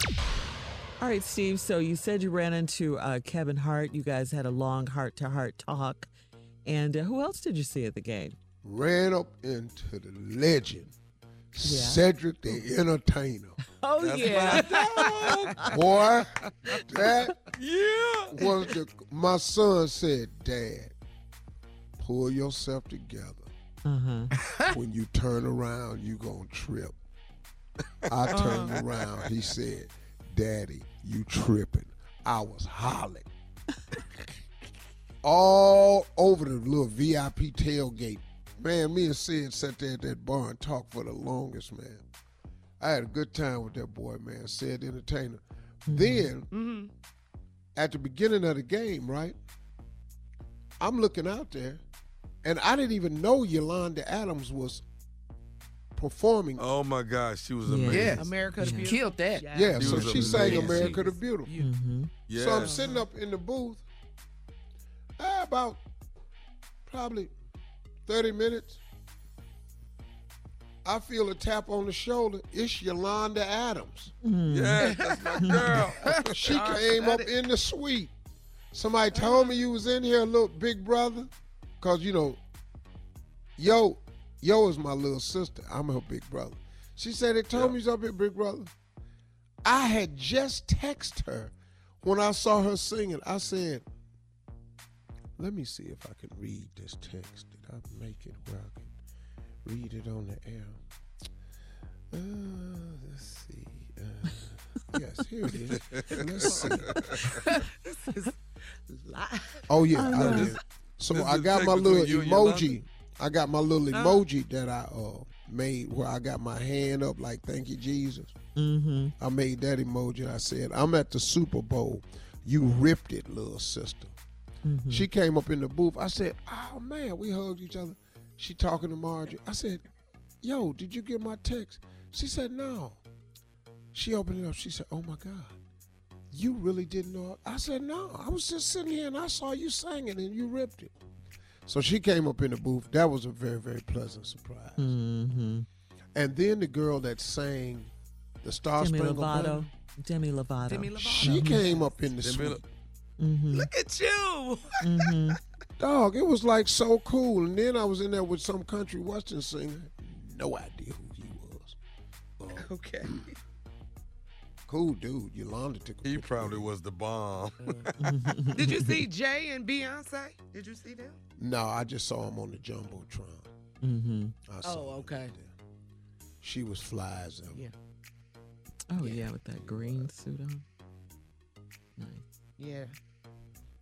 All right, Steve, so you said you ran into uh, Kevin Hart. You guys had a long heart-to-heart talk. And uh, who else did you see at the game? Ran up into the legend, yeah. Cedric the Entertainer. Oh, that's yeah. Boy, that yeah. was the, my son said, Dad, pull yourself together. Uh-huh. When you turn around, you gonna trip. I turned uh-huh. around. He said, Daddy, you tripping. I was hollering. All over the little V I P tailgate. Man, me and Sid sat there at that bar and talked for the longest, man. I had a good time with that boy, man, Sid the Entertainer. Mm-hmm. Then, mm-hmm. at the beginning of the game, right, I'm looking out there, and I didn't even know Yolanda Adams was performing. Oh, my gosh, she was amazing. Yeah, America the Beautiful. She killed that. Yeah, yeah she so she amazing. sang America she the Beautiful. Mm-hmm. Yeah. So I'm sitting up in the booth, I about probably thirty minutes, I feel a tap on the shoulder. It's Yolanda Adams. Mm. Yeah, that's my girl. She came up in the suite. Somebody told me you was in here, little big brother. Because, you know, yo, yo is my little sister. I'm her big brother. She said, they told yeah. me you was up here, big brother. I had just texted her when I saw her singing. I said, let me see if I can read this text. Did I make it where I can read it on the air? Uh, let's see. Uh, yes, here it is. Let's see. This is live. Oh, yeah, I, I did. So this I got my little emoji. I got my little emoji that I uh, made where I got my hand up like, thank you, Jesus. Mm-hmm. I made that emoji. I said, I'm at the Super Bowl. You ripped it, little sister. Mm-hmm. She came up in the booth. I said, oh, man, we hugged each other. She talking to Marjorie. I said, yo, did you get my text? She said, no. She opened it up. She said, oh, my God, you really didn't know. I said, no, I was just sitting here, and I saw you singing, and you ripped it. So she came up in the booth. That was a very, very pleasant surprise. Mm-hmm. And then the girl that sang the Star Spangled Banner. Demi Lovato. Demi Lovato. She came up in the suite. Mm-hmm. Look at you. Mm-hmm. Dog, it was like so cool. And then I was in there with some country western singer. No idea who he was. Um, okay. Cool dude. Yolanda took a He probably was the bomb. Did you see Jay and Beyonce? Did you see them? No, I just saw him on the Jumbotron. Mm-hmm. I saw oh, okay. She was fly as ever. Yeah. Oh, yeah. yeah, with that green suit on. Nice. Yeah.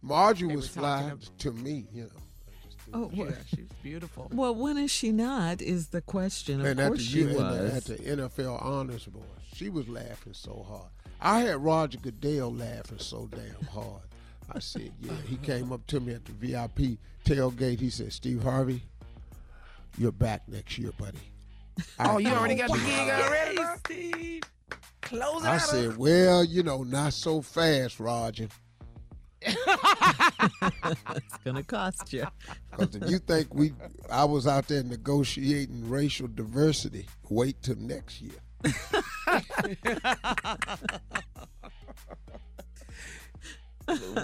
Marjorie was fly to me, you know. Oh, yeah, she's beautiful. Well, when is she not is the question. Of and course the, she was. At the N F L Honors board, she was laughing so hard. I had Roger Goodell laughing so damn hard. I said, yeah. He came up to me at the V I P tailgate. He said, Steve Harvey, you're back next year, buddy. I oh, you already got the gig already, Steve. Close I out said, her. well, you know, not so fast, Roger. It's gonna cost you. Because if you think we, I was out there negotiating racial diversity, wait till next year.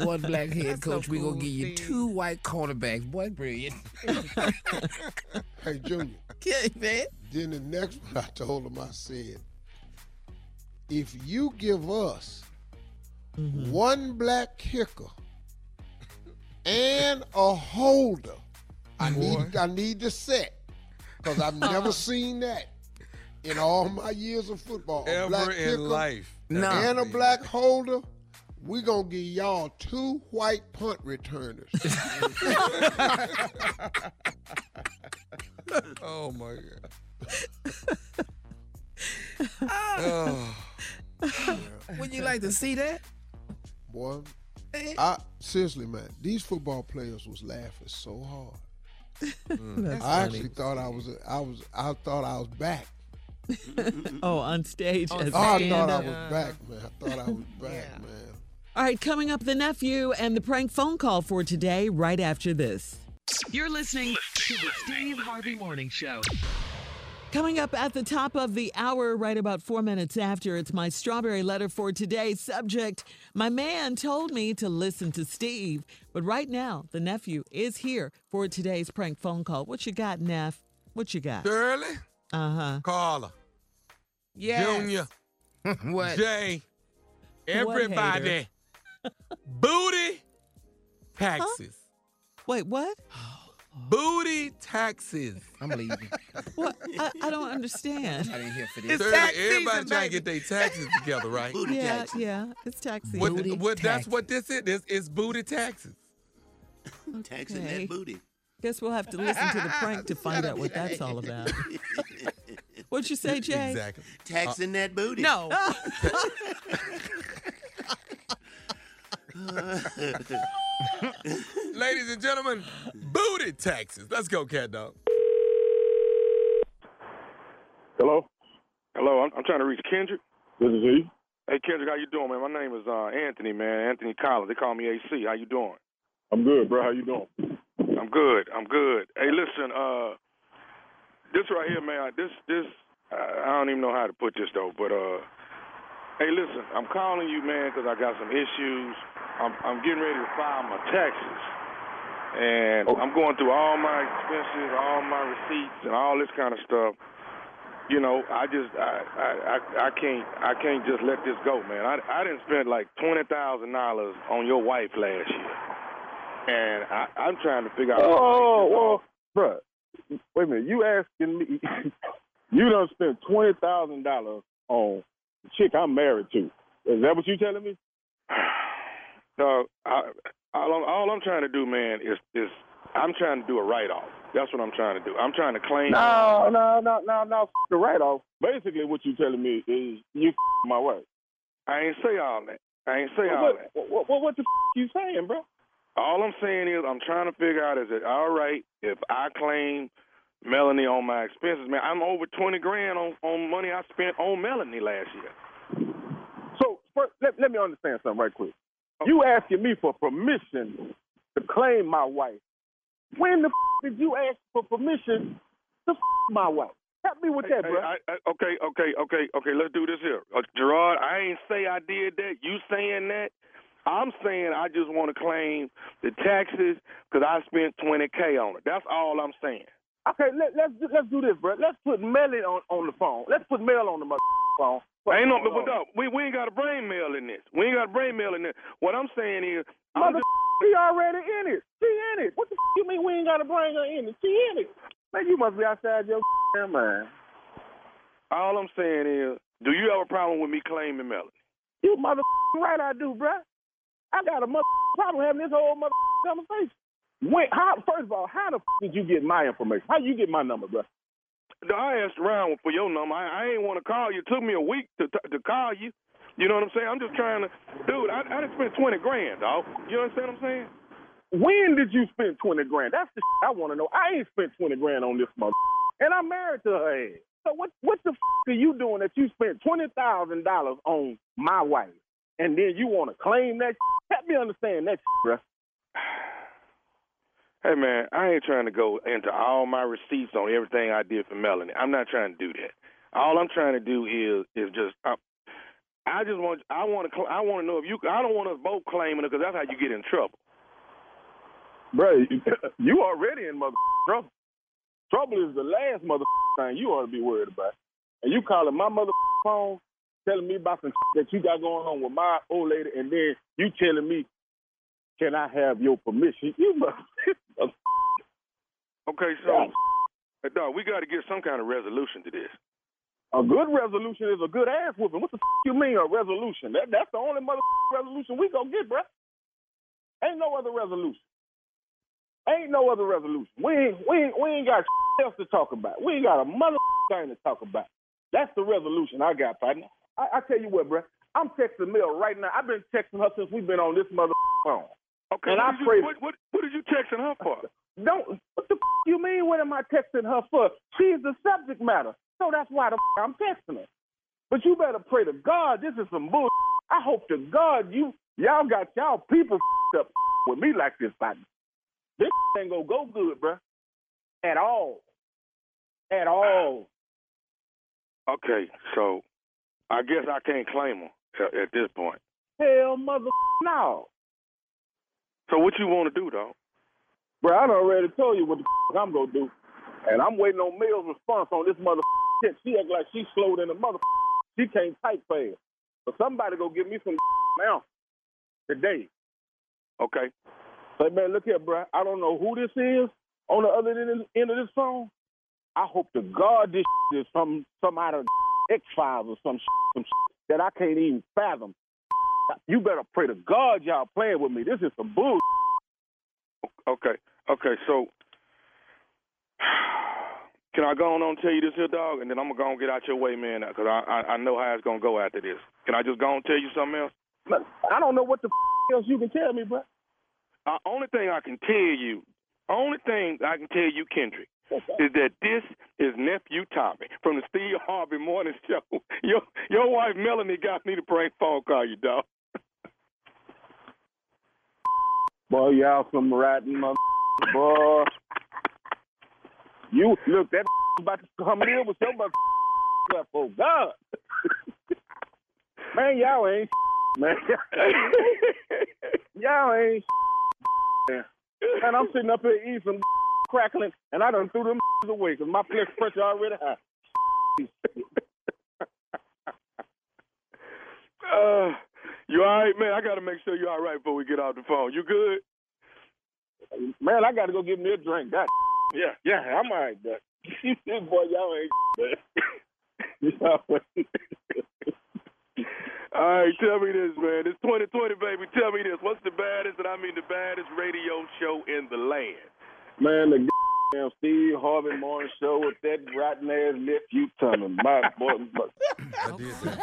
One black head coach, so we cool, gonna give you two white cornerbacks. Boy, brilliant. Hey, Junior. Okay, man. Then the next one, I told him, I said, if you give us mm-hmm. one black kicker and a holder, I Boy. need I need the set, because I've never seen that in all my years of football. Ever a black in kicker life. No. And a black holder, we gonna give y'all two white punt returners. Oh, my God. Oh. Wouldn't you like to see that? Boy, I seriously, man, these football players was laughing so hard. Mm. I funny. actually thought I was, I was, I thought I was back. Oh, on stage. Oh, as oh I thought I was back, man. I thought I was back, yeah. man. All right, coming up, the nephew and the prank phone call for today right after this. You're listening to the Steve Harvey Morning Show. Coming up at the top of the hour, right about four minutes after, it's my strawberry letter for today. Subject, my man told me to listen to Steve. But right now, the nephew is here for today's prank phone call. What you got, Neff? What you got? Shirley? Uh-huh. Carla. Yeah. Junior. What? Jay. Everybody. What, booty taxes. Huh? Wait, what? Booty taxes. I'm leaving. What? I, I don't understand. I didn't hear for this. It's tax Everybody season, trying baby. to get their taxes together, right? Booty yeah, taxes. Yeah, it's tax season. What, booty what, taxes. That's what this is. It's, it's booty taxes. Okay. Taxing that booty. Guess we'll have to listen to the prank to find out what that's all about. What'd you say, Jay? Exactly. Taxing uh, that booty. No. Ladies and gentlemen, booty taxes. Let's go, cat dog. Hello? Hello, I'm, I'm trying to reach Kendrick. This is he. Hey, Kendrick, how you doing, man? My name is uh, Anthony, man. Anthony Collins. They call me A C. How you doing? I'm good, bro. How you doing? I'm good. I'm good. Hey, listen, uh, this right here, man, this, this, I, I don't even know how to put this, though, but, uh, hey, listen, I'm calling you, man, because I got some issues. I'm, I'm getting ready to file my taxes, and I'm going through all my expenses, all my receipts, and all this kind of stuff. You know, I just, I, I, I, I can't, I can't just let this go, man. I, I didn't spend like twenty thousand dollars on your wife last year, and I, I'm trying to figure out. Oh, whoa, well, bruh, wait a minute. You asking me? You done spent twenty thousand dollars on the chick I'm married to? Is that what you telling me? No, I, all, all I'm trying to do, man, is, is I'm trying to do a write-off. That's what I'm trying to do. I'm trying to claim. No, no, no, no, no, f- the write-off. Basically, what you telling me is you f- my wife. I ain't say all that. I ain't say well, all what, that. What, what, what, what the f- you saying, bro? All I'm saying is I'm trying to figure out, is it all right if I claim Melanie on my expenses? Man, I'm over twenty grand on, on money I spent on Melanie last year. So, first, let, let me understand something right quick. You asking me for permission to claim my wife. When the f*** did you ask for permission to f*** my wife? Help me with hey, that, hey, bro. I, I, okay, okay, okay, okay. Let's do this here. Uh, Gerard, I ain't say I did that. You saying that? I'm saying I just want to claim the taxes because I spent twenty K on it. That's all I'm saying. Okay, let, let's do, let's do this, bro. Let's put Melly on, on the phone. Let's put Mel on the mother phone. What's ain't no, but, but no, we we ain't got a brain mail in this. We ain't got a brain mail in this. What I'm saying is, mother, just... she already in it. She in it. What the f- you mean we ain't got a brain in it? She in it. Man, you must be outside your damn mind. All I'm saying is, do you have a problem with me claiming Melly? You mother right, I do, bro. I got a mother problem having this whole mother conversation. Wait, how, first of all, how the f- did you get my information? How you get my number, bro? I asked around for your number. I, I ain't want to call you. It took me a week to to call you. You know what I'm saying? I'm just trying to, dude, I, I just spent twenty grand, dog. You understand what I'm saying? When did you spend twenty grand? That's the shit I want to know. I ain't spent twenty grand on this mother. And I'm married to her ass. So what, what the f- are you doing that you spent twenty thousand dollars on my wife? And then you want to claim that shit? Help me understand that shit, bro. Hey, man, I ain't trying to go into all my receipts on everything I did for Melanie. I'm not trying to do that. All I'm trying to do is is just I, I just want I want to I want to know if you I don't want us both claiming it because that's how you get in trouble. Bro, you, you already in mother trouble. Trouble is the last mother thing you ought to be worried about. And you calling my mother phone, telling me about some that you got going on with my old lady, and then you telling me, can I have your permission? You must. Okay, so, hey, dog, we got to get some kind of resolution to this. A good resolution is a good ass whooping. What the f- you mean a resolution? That, that's the only mother f- resolution we gonna get, bro. Ain't no other resolution. Ain't no other resolution. We ain't, we ain't, we ain't got shit else to talk about. We ain't got a mother f- thing to talk about. That's the resolution I got, partner. I, I tell you what, bro. I'm texting Mel right now. I've been texting her since we've been on this mother f- phone. Okay, and what, I did you, pray- what, what, what did you texting her for? Don't, what the f- you mean what am I texting her for? She's the subject matter. know that's why the f- I'm texting her. But you better pray to God this is some bullshit. I hope to God you y'all got y'all people f- up with me like this, buddy. This f- ain't gonna go good, bruh. At all. At all. Uh, okay, so I guess I can't claim her at, at this point. Hell, mother no. So what you want to do, dog? Bro, I already told you what the f- I'm going to do. And I'm waiting on Mel's response on this mother shit. She act like she's slow than a mother. She can't type fast. But somebody go give me some now today. Okay. Say, man, look here, bro. I don't know who this is on the other end of this phone. I hope to God this is some, some out of X-Files or some shit, some shit that I can't even fathom. You better pray to God y'all playing with me. This is some bullshit. Okay, okay, so can I go on and tell you this here, dog? And then I'm going to go and get out your way, man, because I, I, I know how it's going to go after this. Can I just go and tell you something else? Look, I don't know what the f- else you can tell me, bro. The only thing I can tell you, only thing I can tell you, Kendrick, is that this is Nephew Tommy from the Steve Harvey Morning Show. Your your wife Melanie got me to prank phone call you, dog. Boy, y'all some rotten mother. Boy, you look that about to come in with your mother. Oh God, man, y'all ain't man. Y'all ain't man. And I'm sitting up here eating some crackling, and I done threw them away because my flesh pressure already high. uh, you all right, man? I got to make sure you all right before we get off the phone. You good? Man, I got to go give me a drink. God. Yeah, yeah, I'm all right, Doug. Boy, y'all ain't All right, tell me this, man. It's twenty twenty, baby. Tell me this. What's the baddest, and I mean the baddest radio show in the land? Man, the damn Steve Harvey Morning Show with that rotten ass Nephew Tommy. My boy, I did that.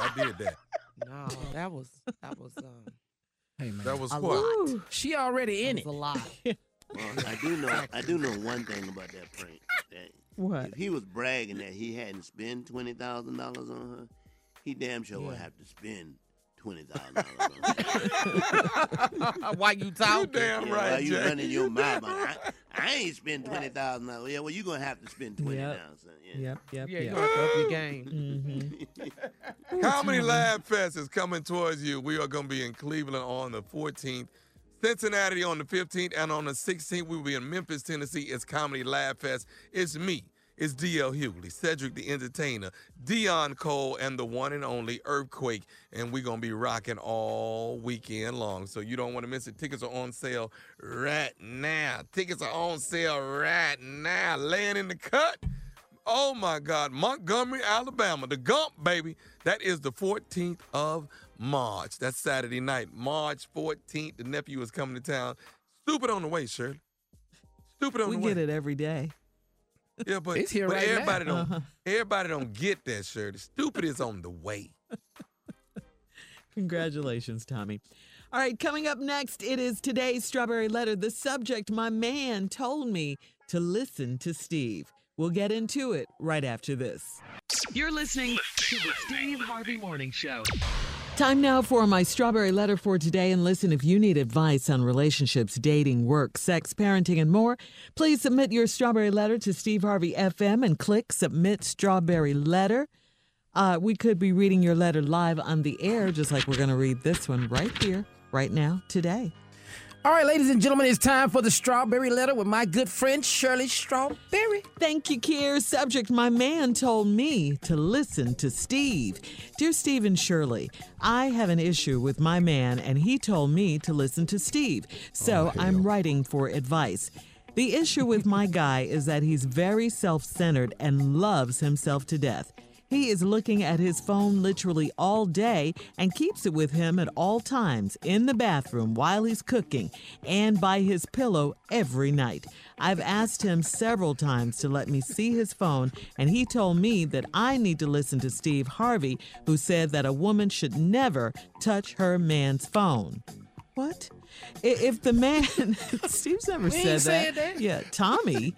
I did that. No, that was that was um. Hey man, that was a what? Lot. She already in that it. Was a lot. Well, I do know. I do know one thing about that prank. That what? If he was bragging that he hadn't spent twenty thousand dollars on her, he damn sure yeah. would have to spend. twenty thousand dollars. Why you talking? You damn yeah, right, why you Jay. Running your mouth? I, I ain't spend twenty thousand dollars. Yeah, well, you're going to have to spend twenty thousand dollars. Yep. Yeah. Yep, yep, yeah, you're going to have to up your game. Mm-hmm. Comedy Lab Fest is coming towards you. We are going to be in Cleveland on the fourteenth, Cincinnati on the fifteenth, and on the sixteenth, we will be in Memphis, Tennessee. It's Comedy Lab Fest. It's me. It's D L. Hughley, Cedric the Entertainer, Dion Cole, and the one and only Earthquake. And we're going to be rocking all weekend long. So you don't want to miss it. Tickets are on sale right now. Tickets are on sale right now. Laying in the cut. Oh, my God. Montgomery, Alabama. The Gump, baby. That is the fourteenth of March. That's Saturday night. March fourteenth. The Nephew is coming to town. Stupid on the way, Shirley. Stupid on we the way. We get it every day. Yeah, but, it's here but right everybody now. Don't uh-huh. everybody don't get that shirt. Stupid is on the way. Congratulations, Tommy. All right, coming up next, it is today's Strawberry Letter. The subject, my man told me to listen to Steve. We'll get into it right after this. You're listening to the Steve Harvey Morning Show. Time now for my Strawberry Letter for today. And listen, if you need advice on relationships, dating, work, sex, parenting, and more, please submit your Strawberry Letter to Steve Harvey F M and click Submit Strawberry Letter. Uh, we could be reading your letter live on the air, just like we're going to read this one right here, right now, today. All right, ladies and gentlemen, it's time for the Strawberry Letter with my good friend, Shirley Strawberry. Thank you, Kier. Subject, my man told me to listen to Steve. Dear Steve and Shirley, I have an issue with my man, and he told me to listen to Steve. So oh, I'm writing for advice. The issue with my guy is that he's very self-centered and loves himself to death. He is looking at his phone literally all day and keeps it with him at all times, in the bathroom, while he's cooking, and by his pillow every night. I've asked him several times to let me see his phone, and he told me that I need to listen to Steve Harvey, who said that a woman should never touch her man's phone. What? If the man, Steve's never we said that. that. Yeah, Tommy.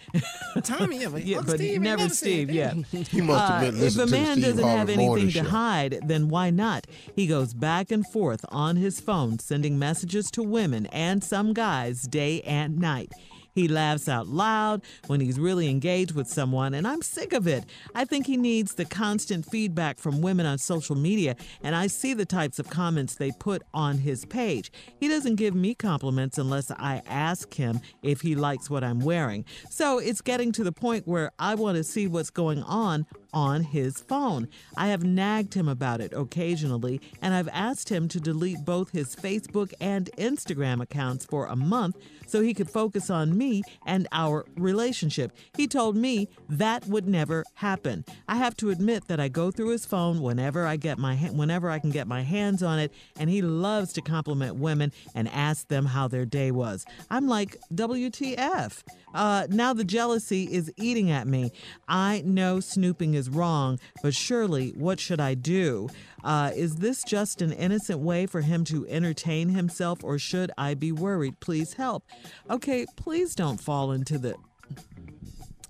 Tommy, yeah, but, yeah, but Steve never, never Steve, yeah. He must have been uh, listening to Steve Harvey's morning show. If the man doesn't have anything to hide, then why not? He goes back and forth on his phone, sending messages to women and some guys day and night. He laughs out loud when he's really engaged with someone, and I'm sick of it. I think he needs the constant feedback from women on social media, and I see the types of comments they put on his page. He doesn't give me compliments unless I ask him if he likes what I'm wearing. So it's getting to the point where I want to see what's going on on his phone. I have nagged him about it occasionally, and I've asked him to delete both his Facebook and Instagram accounts for a month so he could focus on me and our relationship. He told me that would never happen. I have to admit that I go through his phone whenever I get my ha- whenever I can get my hands on it, and he loves to compliment women and ask them how their day was. I'm like, W T F. Uh, now the jealousy is eating at me. I know snooping is wrong, but surely what should I do? Uh, is this just an innocent way for him to entertain himself, or should I be worried? Please help. Okay, please don't fall into the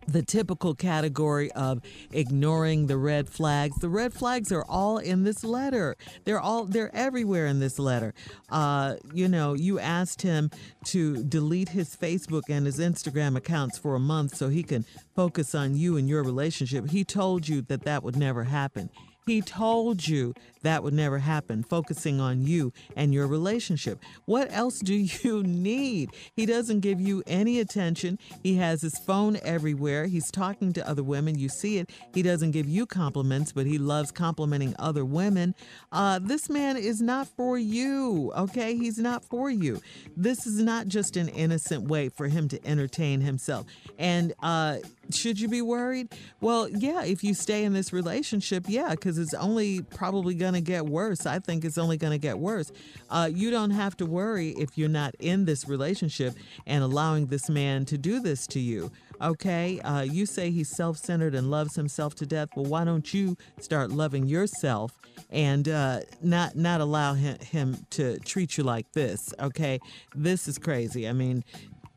the typical category of ignoring the red flags. The red flags are all in this letter. They're all they're everywhere in this letter. Uh, you know, you asked him to delete his Facebook and his Instagram accounts for a month so he can focus on you and your relationship. He told you that that would never happen. He told you that would never happen, focusing on you and your relationship. What else do you need? He doesn't give you any attention. He has his phone everywhere. He's talking to other women. You see it. He doesn't give you compliments, but he loves complimenting other women. Uh, this man is not for you, okay? He's not for you. This is not just an innocent way for him to entertain himself. And uh, should you be worried? Well, yeah, if you stay in this relationship, yeah, because it's only probably going to get worse. I think it's only going to get worse. Uh, you don't have to worry if you're not in this relationship and allowing this man to do this to you. Okay, uh, you say he's self-centered and loves himself to death. Well, why don't you start loving yourself and uh, not not allow him, him to treat you like this? Okay, this is crazy. I mean,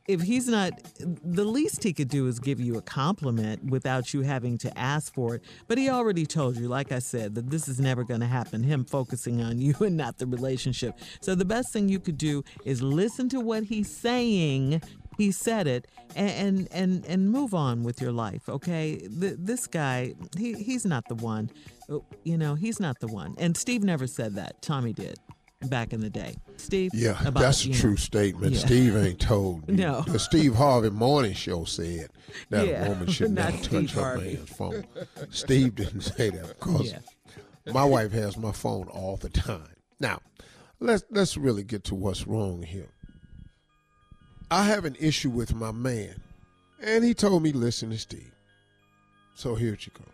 if he's not, the least he could do is give you a compliment without you having to ask for it. But he already told you, like I said, that this is never going to happen, him focusing on you and not the relationship. So the best thing you could do is listen to what he's saying. He said it, and and and move on with your life, okay? The, this guy, he he's not the one. You know, he's not the one. And Steve never said that. Tommy did. Back in the day. Steve? Yeah, about, that's a true know. statement. Yeah. Steve ain't told you. No. The Steve Harvey morning show said that yeah. a woman should never touch her man's phone. Steve didn't say that, because yeah. my wife has my phone all the time. Now, let's let's really get to what's wrong here. I have an issue with my man, and he told me, listen to Steve. So here you go.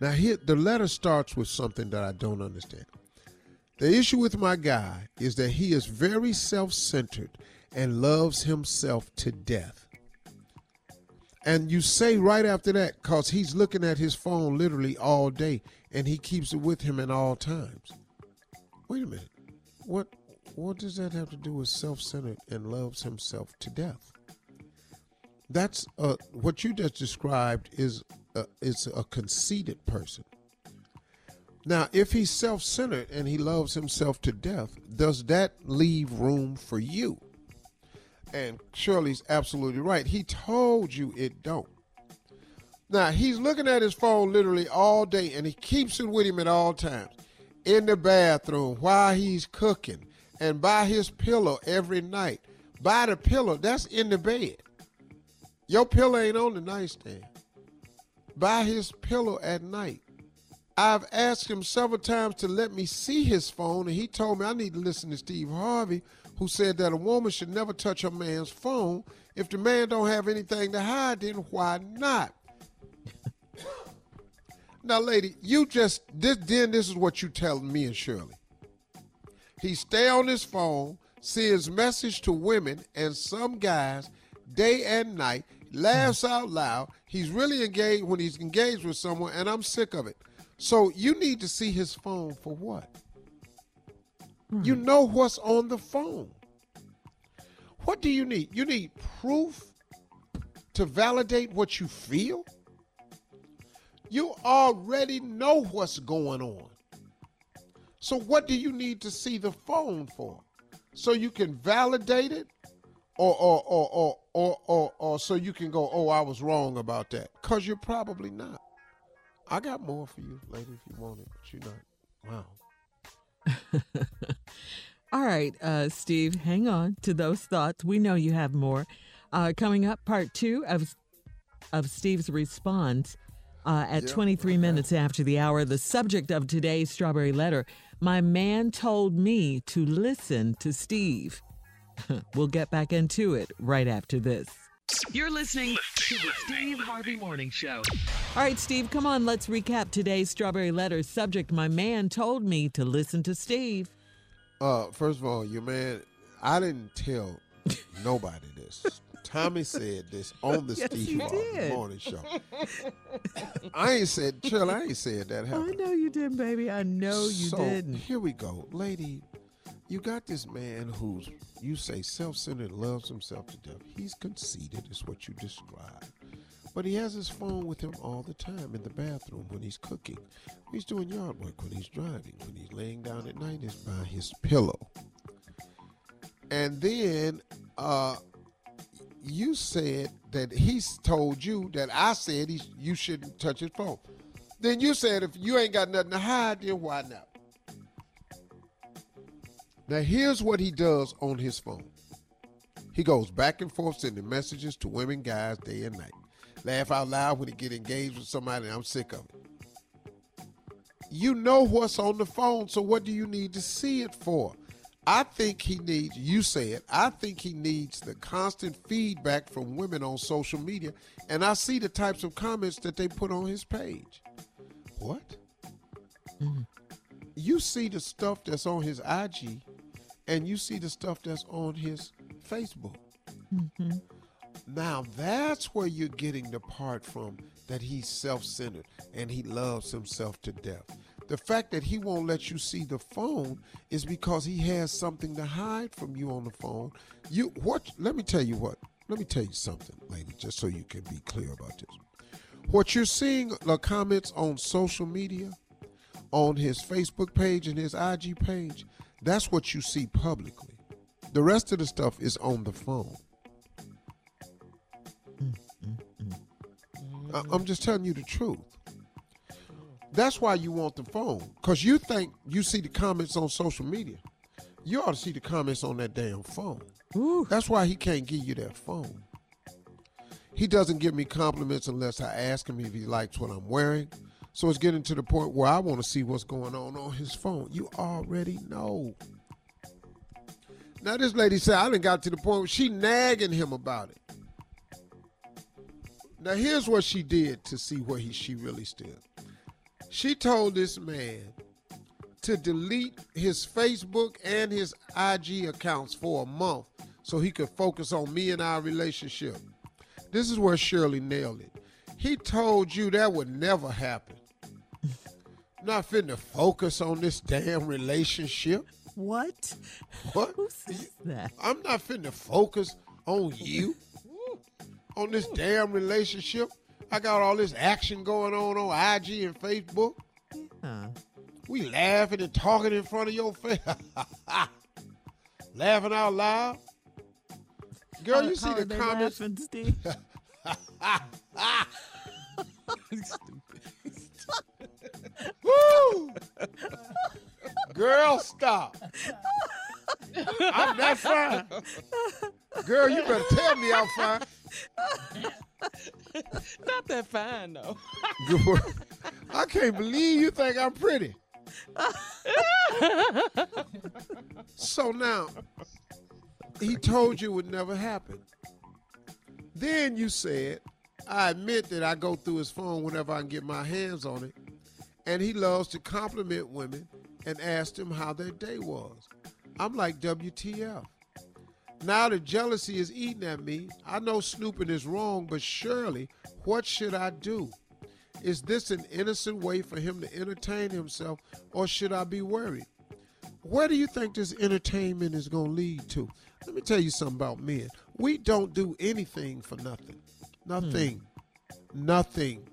Now, here the letter starts with something that I don't understand. The issue with my guy is that he is very self-centered and loves himself to death. And you say right after that, because he's looking at his phone literally all day, and he keeps it with him at all times. Wait a minute. What, what does that have to do with self-centered and loves himself to death? That's uh, what you just described is a, is a conceited person. Now, if he's self-centered and he loves himself to death, does that leave room for you? And Shirley's absolutely right. He told you it don't. Now, he's looking at his phone literally all day, and he keeps it with him at all times. In the bathroom, while he's cooking, and by his pillow every night. By the pillow, that's in the bed. Your pillow ain't on the nightstand. By his pillow at night. I've asked him several times to let me see his phone, and he told me I need to listen to Steve Harvey, who said that a woman should never touch a man's phone. If the man don't have anything to hide, then why not? Now, lady, you just, this, then this is what you telling me and Shirley. He stay on his phone, sends message to women and some guys day and night, laughs out loud. He's really engaged when he's engaged with someone, and I'm sick of it. So you need to see his phone for what? Right. You know what's on the phone. What do you need? You need proof to validate what you feel? You already know what's going on. So what do you need to see the phone for? So you can validate it, or or or or or or, or so you can go, oh, I was wrong about that. Cause you're probably not. I got more for you, lady, if you want it, but you're not. Wow. All right, uh, Steve, hang on to those thoughts. We know you have more. Uh, coming up, part two of of Steve's response uh, at yep, twenty-three okay. minutes after the hour. The subject of today's Strawberry Letter, my man told me to listen to Steve. We'll get back into it right after this. You're listening to the Steve Harvey Morning Show. All right, Steve, come on. Let's recap today's Strawberry Letter subject. My man told me to listen to Steve. Uh, first of all, your man, I didn't tell nobody this. Tommy said this on the yes, Steve Harvey Morning Show. I ain't said, chill, I ain't said that happened. I know you didn't, baby. I know you so, didn't. Here we go. Lady, you got this man who's, you say, self-centered, loves himself to death. He's conceited, is what you described. But he has his phone with him all the time, in the bathroom, when he's cooking, when he's doing yard work, when he's driving, when he's laying down at night, it's by his pillow. And then uh, you said that he's told you that I said he, you shouldn't touch his phone. Then you said if you ain't got nothing to hide, then why not? Now here's what he does on his phone. He goes back and forth sending messages to women, guys, day and night. Laugh out loud when he get engaged with somebody, and I'm sick of it. You know what's on the phone, so what do you need to see it for? I think he needs, you say it, I think he needs the constant feedback from women on social media, and I see the types of comments that they put on his page. What? Mm-hmm. You see the stuff that's on his I G, and you see the stuff that's on his Facebook. Mm-hmm. Now, that's where you're getting the part from that he's self-centered and he loves himself to death. The fact that he won't let you see the phone is because he has something to hide from you on the phone. You what? Let me tell you what. Let me tell you something, lady, just so you can be clear about this. What you're seeing, the comments on social media, on his Facebook page and his I G page, that's what you see publicly. The rest of the stuff is on the phone. I'm just telling you the truth. That's why you want the phone, because you think you see the comments on social media. You ought to see the comments on that damn phone. Ooh. That's why he can't give you that phone. He doesn't give me compliments unless I ask him if he likes what I'm wearing. So it's getting to the point where I want to see what's going on on his phone. You already know. Now this lady said, I done got to the point where she nagging him about it. Now, here's what she did to see where he, she really stood. She told this man to delete his Facebook and his I G accounts for a month so he could focus on me and our relationship. This is where Shirley nailed it. He told you that would never happen. Not finna focus on this damn relationship. What? What? Who says that? I'm not finna focus on you. On this damn relationship. I got all this action going on on I G and Facebook. Uh-huh. We laughing and talking in front of your face. Laughing out loud. Girl, you see the comments. Laughing, Steve? Woo! Girl, stop. I'm not fine. Girl, you better tell me I'm fine. Not that fine, though. Girl, I can't believe you think I'm pretty. So now, he told you it would never happen. Then you said, I admit that I go through his phone whenever I can get my hands on it, and he loves to compliment women and ask them how their day was. I'm like, W T F. Now the jealousy is eating at me. I know snooping is wrong, but surely, what should I do? Is this an innocent way for him to entertain himself, or should I be worried? Where do you think this entertainment is going to lead to? Let me tell you something about men. We don't do anything for nothing. Nothing. Hmm. Nothing.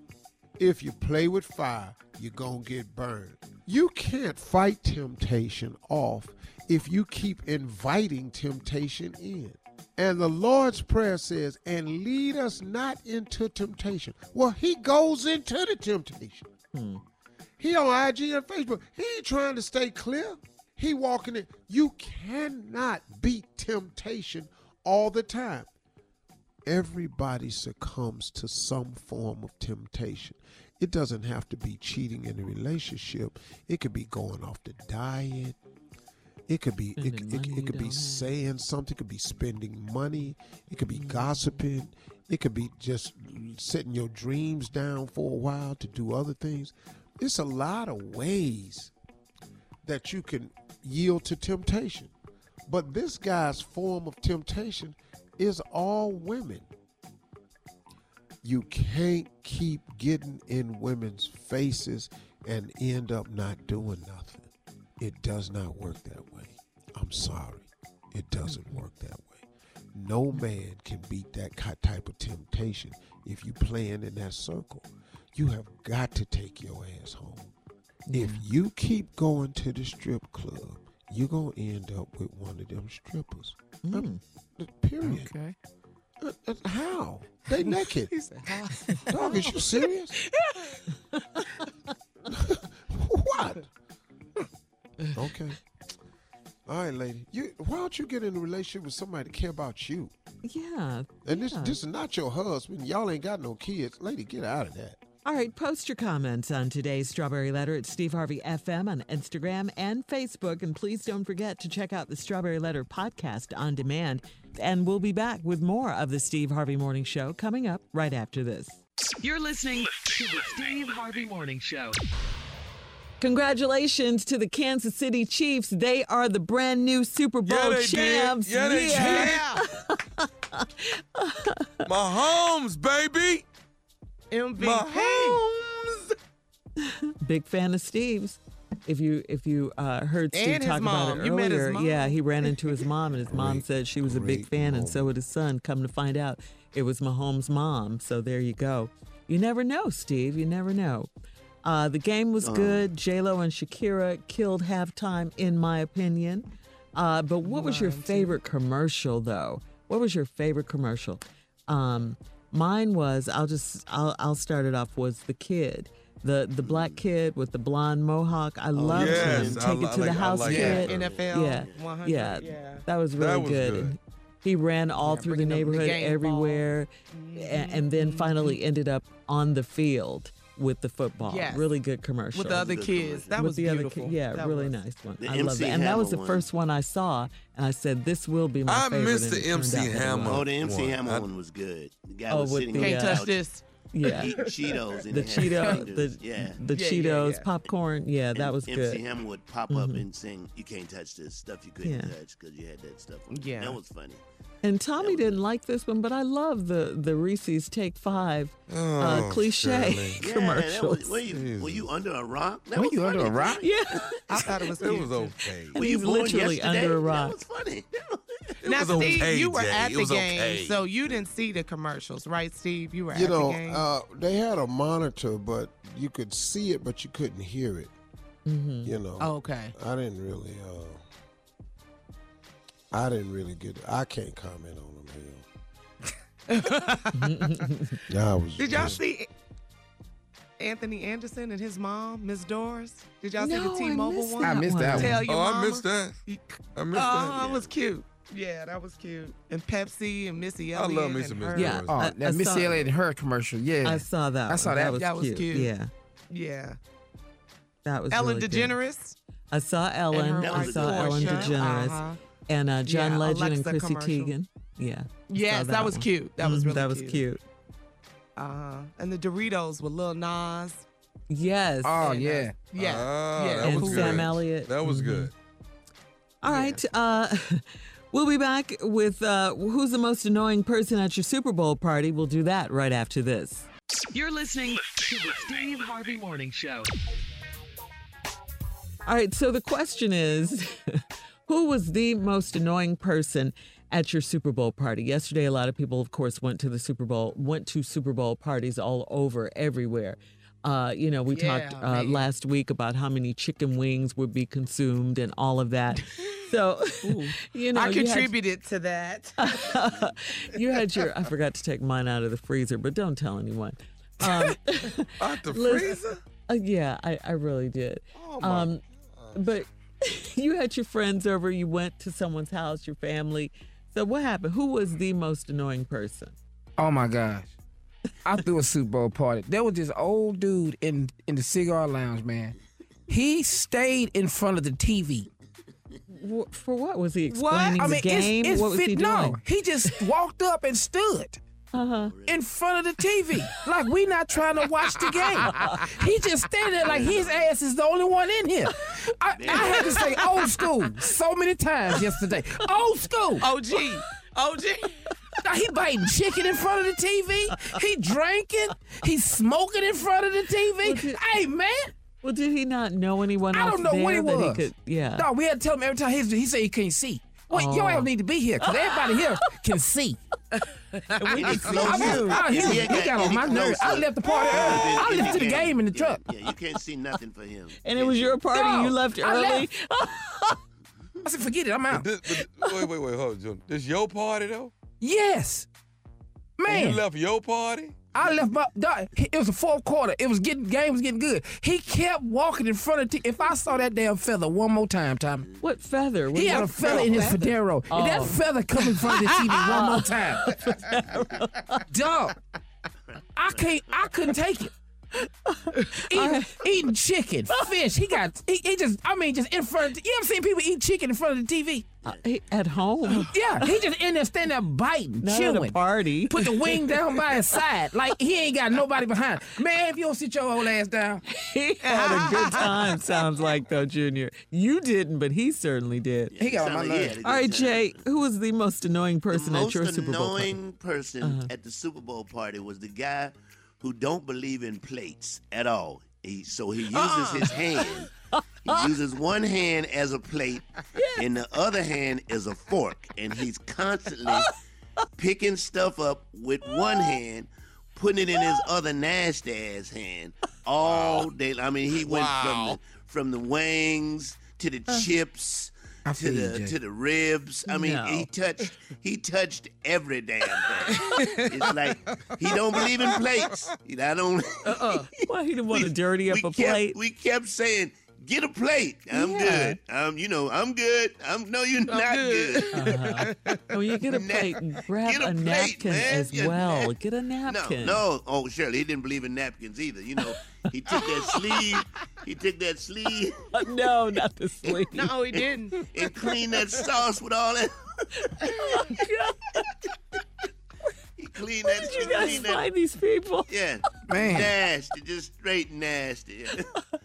If you play with fire, you're going to get burned. You can't fight temptation off if you keep inviting temptation in. And the Lord's Prayer says, and lead us not into temptation. Well, he goes into the temptation. Hmm. He on I G and Facebook. He ain't trying to stay clear. He walking in. You cannot beat temptation all the time. Everybody succumbs to some form of temptation. It doesn't have to be cheating in a relationship. It could be going off the diet. It could be it, it, it could be saying something. It could be spending money. It could be gossiping. It could be just setting your dreams down for a while to do other things. It's a lot of ways that you can yield to temptation. But this guy's form of temptation is all women. You can't keep getting in women's faces and end up not doing nothing. It does not work that way. I'm sorry. It doesn't work that way. No man can beat that type of temptation if you're playing in that circle. You have got to take your ass home. If you keep going to the strip club, you're going to end up with one of them strippers. Mm. Period. Okay. Uh, uh, how? They naked. He said, how? Dog, is you serious? What? Okay. All right, lady. You, why don't you get in a relationship with somebody that care about you? Yeah. And yeah. This, this is not your husband. Y'all ain't got no kids. Lady, get out of that. All right, post your comments on today's Strawberry Letter at Steve Harvey F M on Instagram and Facebook. And please don't forget to check out the Strawberry Letter podcast on demand. And we'll be back with more of the Steve Harvey Morning Show coming up right after this. You're listening to the Steve Harvey Morning Show. Congratulations to the Kansas City Chiefs. They are the brand new Super Bowl yeah, champs. Did. Yeah, they yeah. did. Mahomes, baby. M V P. Big fan of Steve's. If you if you uh, heard Steve and talk about it earlier, yeah, he ran into his mom, and his mom great, said she was a big fan, mom. And so would his son. Come to find out, it was Mahomes' mom. So there you go. You never know, Steve. You never know. Uh, the game was um, good. J-Lo and Shakira killed halftime, in my opinion. Uh, but what was your favorite commercial, though? What was your favorite commercial? Um... Mine was, I'll just, I'll, I'll start it off, was the kid, the the black kid with the blonde mohawk. I loved oh, yes. him. Take I, it to I, the I, house I like kid. Yeah. N F L one hundred. Yeah. yeah, that was really that was good. good. He ran all yeah, through the neighborhood, the everywhere, mm-hmm. and, and then finally ended up on the field with the football. Yes. Really good commercial. With the other kids. That with was the beautiful. Other ki- yeah, that really was. Nice one. The I love it. And Hammer that was the one. First one I saw, and I said, this will be my I favorite. I missed the M C Hammer. Oh, the M C Hammer one. one was good. The guy oh, was sitting the, on the Can't couch. Touch this. Yeah. Eating Cheetos. In the Cheetos, the, yeah. the yeah, Cheetos, yeah, yeah. popcorn. Yeah, and that was M C good. M C Hammer would pop up mm-hmm. and sing, you can't touch this, stuff you couldn't yeah. touch because you had that stuff on. Yeah. That was funny. And Tommy didn't like this one, but I love the, the Reese's Take Five oh, uh, cliche yeah, commercials. Was, were, you, were you under a rock? That were was you funny. Under a rock? Yeah. I thought it was It was okay. Were you born literally yesterday? Under a rock. That was funny. It now, was Steve, okay, you were Jay. At the game, okay. so you didn't see the commercials, right, Steve? You were you at know, the game. You uh, know, they had a monitor, but you could see it, but you couldn't hear it. Mm-hmm. You know. Oh, okay. I didn't really... Uh, I didn't really get it. I can't comment on them, hell. was Did y'all good. See Anthony Anderson and his mom, Miss Doris? Did y'all no, see the T-Mobile one? I missed that one. Tell your oh, mama. I missed that. I missed oh, that. Oh, it was cute. Yeah, that was cute. And Pepsi and Missy Elliott. I love Miss Doris. Yeah, oh, I, that I Missy Elliott and her commercial, yeah. I saw that I saw one. That. That was, that was cute. cute. Yeah. Yeah. That was Ellen really DeGeneres. Good. I saw Ellen. I saw Ellen DeGeneres. Uh-huh. And uh, John yeah, Legend Alexa and Chrissy commercial. Teigen. Yeah. Yes, that, that was one. Cute. That was really cute. That was cute. cute. Uh, and the Doritos with Lil Nas. Yes. Oh, and, yeah. Uh, yeah. Uh, yeah. That and was cool. Sam Elliott. That was good. Mm-hmm. All right. Yeah. Uh, we'll be back with uh, who's the most annoying person at your Super Bowl party. We'll do that right after this. You're listening to the Steve Harvey Morning Show. All right. So the question is... Who was the most annoying person at your Super Bowl party. Yesterday, a lot of people, of course, went to the Super Bowl, went to Super Bowl parties all over, everywhere. Uh, you know, we yeah, talked uh, last week about how many chicken wings would be consumed and all of that. So, Ooh, you know, I contributed you had, to that. You had your, I forgot to take mine out of the freezer, but don't tell anyone. Um, out the freezer? Uh, yeah, I, I really did. Oh my um, but you had your friends over, you went to someone's house, your family. So what happened? Who was the most annoying person? Oh my gosh. I threw a Super Bowl party. There was this old dude in, in the cigar lounge, man. He stayed in front of the T V. What, for what? Was he explaining what? I mean, the game? It's, it's what was fit, he doing? No, he just walked up and stood uh-huh. in front of the T V. Like, we not trying to watch the game. He just standing there like his ass is the only one in here. I, I had to say old school so many times yesterday. Old school. O G. O G. Now he biting chicken in front of the T V. He drinking. He's smoking in front of the T V. Well, hey, man. Well, did he not know anyone else? I don't know what it was. He could, yeah. No, we had to tell him every time. He, he said he can't see. Wait, oh. Your ass need to be here because everybody here can see. And we didn't know you. I, I, he, he got on my nerves. I left the party early. I left to the game in the truck. Yeah, you can't see nothing for him. And it was your party. No, you left early. I left. I said, forget it. I'm out. But this, but, wait, wait, wait. Hold on. This your party, though? Yes. Man. And you left your party? I left my, it was the fourth quarter. It was getting, game was getting good. He kept walking in front of, t- if I saw that damn feather one more time, Tommy. What feather? What, he had a feather in his federo. Oh. And that feather come in front of the T V one more time. Dog, I can't, I couldn't take it. eating, right. eating chicken, fish. He got, he, he just, I mean, just in front of, you ever seen people eat chicken in front of the T V? Uh, he, at home? Yeah, he just in there standing there biting, Not chilling. At a party. Put the wing down by his side. Like, he ain't got nobody behind. Man, if you don't sit your whole ass down. He had a good time, sounds like, though, Junior. You didn't, but he certainly did. Yeah, he got on my nerves. All right, Jay, who was the most annoying person at your Super Bowl party? The most annoying person uh-huh. at the Super Bowl party was the guy who don't believe in plates at all. He, so he uses uh-uh. his hand. He uses one hand as a plate yeah. and the other hand is a fork. And he's constantly picking stuff up with one hand, putting it in his other nasty ass hand all day. I mean, he went wow. from, the, from the wings to the uh, chips to the to the ribs. I mean, no. he touched he touched every damn thing. It's like he don't believe in plates. I don't. Uh-uh. Why he didn't want to dirty up a kept, plate? We kept saying, "Get a plate. I'm yeah. good. Um, you know, I'm good. I'm no, you're I'm not good." good. Uh-huh. Well, you get a plate. And grab get a, a plate, napkin man. as yeah, well. Nap- get a napkin. No, no. Oh, Shirley, he didn't believe in napkins either. You know. He took that sleeve. He took that sleeve. No, not the sleeve. No, he didn't. And, and cleaned that sauce with all that. Oh, God. He cleaned Where that. Did you guys find that. These people? Yeah. Man. Nasty. Just straight nasty. All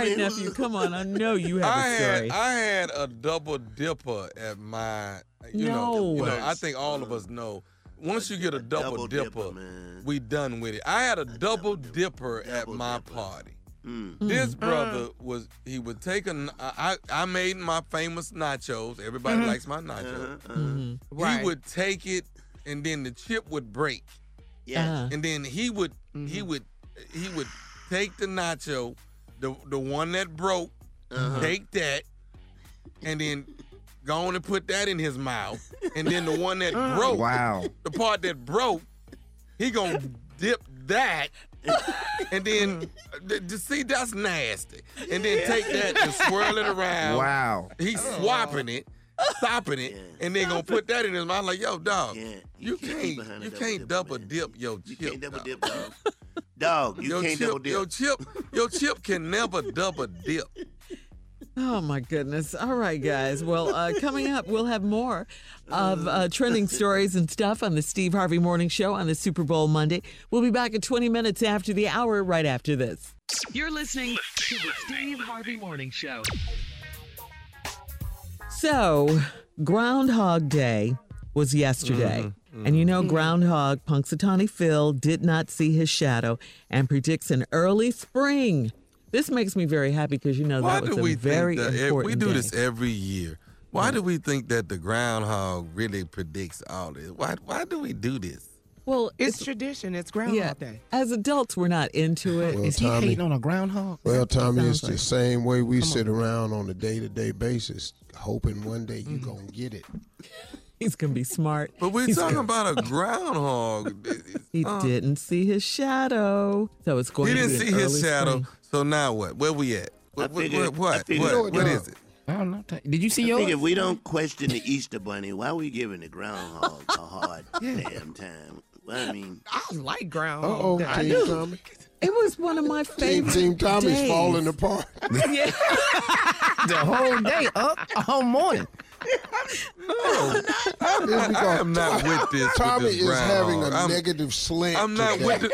right, nephew, come on. I know you have I a story. Had, I had a double dipper at my, you, no. know, you know, I think all of us know. Once you get a double, double dipper, dipper we done with it. I had a, a double, double dipper double at my dipper. party. Mm. Mm. This brother was, he would take a, I, I made my famous nachos. Everybody mm-hmm. likes my nachos. Uh-huh. Mm-hmm. He right. would take it and then the chip would break. Yeah. Uh-huh. And then he would, mm-hmm. he would, he would take the nacho, the, the one that broke, uh-huh. take that, and then go on and put that in his mouth. And then the one that oh, broke, wow. the part that broke, he gonna dip that. And then, see, that's nasty. And then yeah. take that and swirl it around. Wow. He's oh. swapping it, stopping it, yeah. and then gonna put that in his mouth. Like, yo, dog, yeah. you, you can't, can't you can't double dip, dip your chip. You can't double dip, dog. Dog, you your can't chip, double dip. Your chip, your chip can never double dip. Oh, my goodness. All right, guys. Well, uh, coming up, we'll have more of uh, trending stories and stuff on the Steve Harvey Morning Show on the Super Bowl Monday. We'll be back at twenty minutes after the hour, right after this. You're listening to the Steve Harvey Morning Show. So, Groundhog Day was yesterday. Mm-hmm. And you know, Groundhog Punxsutawney Phil did not see his shadow and predicts an early spring. This makes me very happy because, you know, Why that was do a we very think that, important we do day. This every year. Why do we think that the groundhog really predicts all this? Why why do we do this? Well, it's, it's tradition. It's Groundhog yeah, Day. As adults, we're not into it. Well, Is Tommy, he hating on a groundhog? Well, Tommy, it's like the same way we sit on. around on a day-to-day basis, hoping one day you're mm. going to get it. He's going to be smart. But we're He's talking gonna... about a groundhog. He uh, didn't see his shadow. So it's going he to be He didn't see his shadow. Spring. So now what? Where we at? What? What, what, what, what, what is it? I don't know. Did you see I yours? Think if we don't question the Easter Bunny, why are we giving the groundhog a hard yeah. damn time? Well, I mean, I like groundhog. Uh oh, I do. Tommy. It was one of my favorite. Team, Team Tommy's days. falling apart. Yeah. The whole day up, all morning. No, I, I am not with this. Tommy with this is having a I'm, negative slant. I'm not today. with it.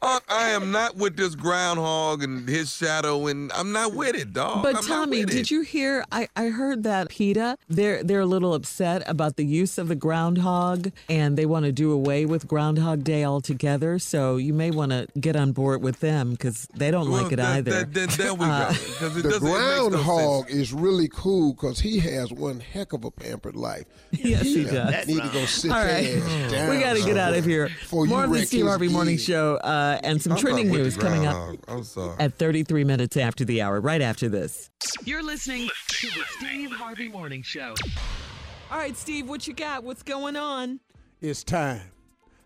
Uh, I am not with this groundhog and his shadow, and I'm not with it, dog. But I'm Tommy, did it. you hear? I, I heard that PETA they're they're a little upset about the use of the groundhog, and they want to do away with Groundhog Day altogether. So you may want to get on board with them because they don't well, like it that, either. That, that, there we uh, go. It the groundhog no is really cool because he has one heck of a pampered life. Yes, he, he does. I need to go sit All right. down we got to get out of here. More of the Steve Harvey Morning Show uh, and some I'm trending news coming up I'm sorry. at thirty-three minutes after the hour, right after this. You're listening to the Steve Harvey Morning Show. All right, Steve, what you got? What's going on? It's time.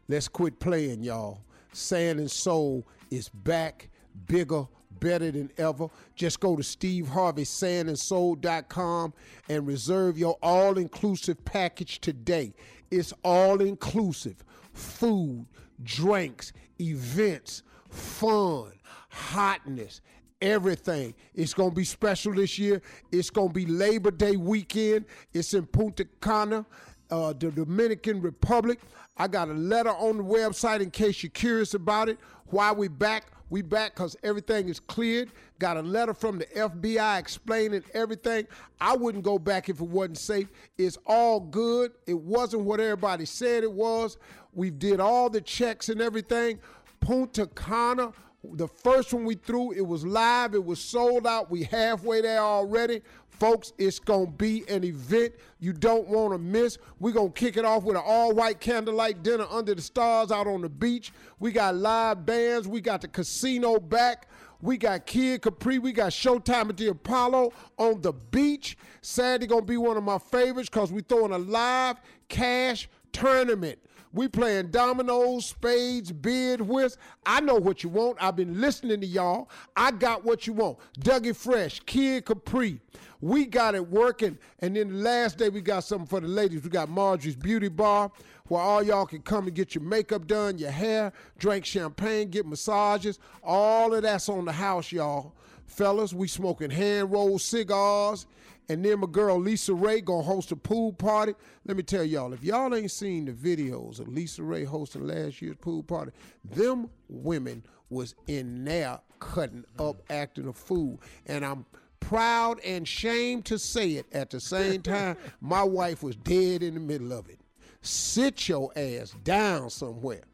Let's quit playing, y'all. Sand and Soul is back, bigger, better than ever. Just go to Steve Harvey Sand and Soul dot com and reserve your all-inclusive package today. It's all-inclusive. Food, drinks, events, fun, hotness, everything. It's going to be special this year. It's going to be Labor Day weekend. It's in Punta Cana, uh, the Dominican Republic. I got a letter on the website in case you're curious about it. Why we back? We back because everything is cleared. Got a letter from the F B I explaining everything. I wouldn't go back if it wasn't safe. It's all good. It wasn't what everybody said it was. We did all the checks and everything. Punta Cana, the first one we threw, it was live. It was sold out. We halfway there already. Folks, it's going to be an event you don't want to miss. We're going to kick it off with an all-white candlelight dinner under the stars out on the beach. We got live bands. We got the casino back. We got Kid Capri. We got Showtime at the Apollo on the beach. Saturday going to be one of my favorites because we're throwing a live cash tournament. We playing dominoes, spades, bid, whist. I know what you want. I've been listening to y'all. I got what you want. Dougie Fresh, Kid Capri. We got it working. And then the last day, we got something for the ladies. We got Marjorie's Beauty Bar, where all y'all can come and get your makeup done, your hair, drink champagne, get massages. All of that's on the house, y'all. Fellas, we smoking hand-rolled cigars. And then my girl Lisa Ray going to host a pool party. Let me tell y'all, if y'all ain't seen the videos of Lisa Ray hosting last year's pool party, them women was in there cutting up, acting a fool. And I'm proud and ashamed to say it at the same time, my wife was dead in the middle of it. Sit your ass down somewhere.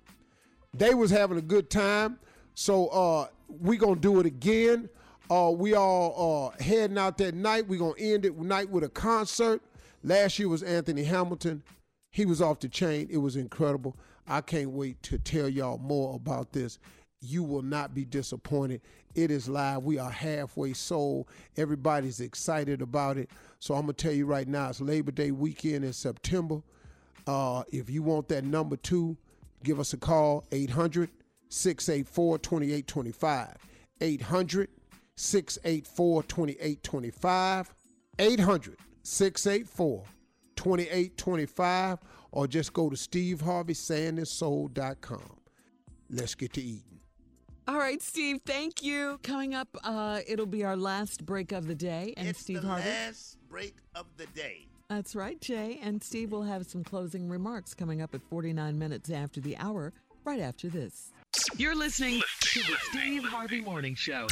They was having a good time, so uh, we going to do it again. Uh, we all uh, heading out that night. We're going to end it night with a concert. Last year was Anthony Hamilton. He was off the chain. It was incredible. I can't wait to tell y'all more about this. You will not be disappointed. It is live. We are halfway sold. Everybody's excited about it. So I'm going to tell you right now, it's Labor Day weekend in September. Uh, if you want that number two, give us a call, eight hundred, six eight four, two eight two five. eight hundred, six eight four, two eight two five. eight hundred, six eight four, two eight two five. Or just go to Steve Harvey Sand and Soul dot com. Let's get to eating. All right, Steve, thank you. Coming up, uh, it'll be our last break of the day. And it's Steve the Harvey. last break of the day. That's right, Jay. And Steve will have some closing remarks coming up at forty-nine minutes after the hour, right after this. You're listening to the Steve Harvey Morning Show.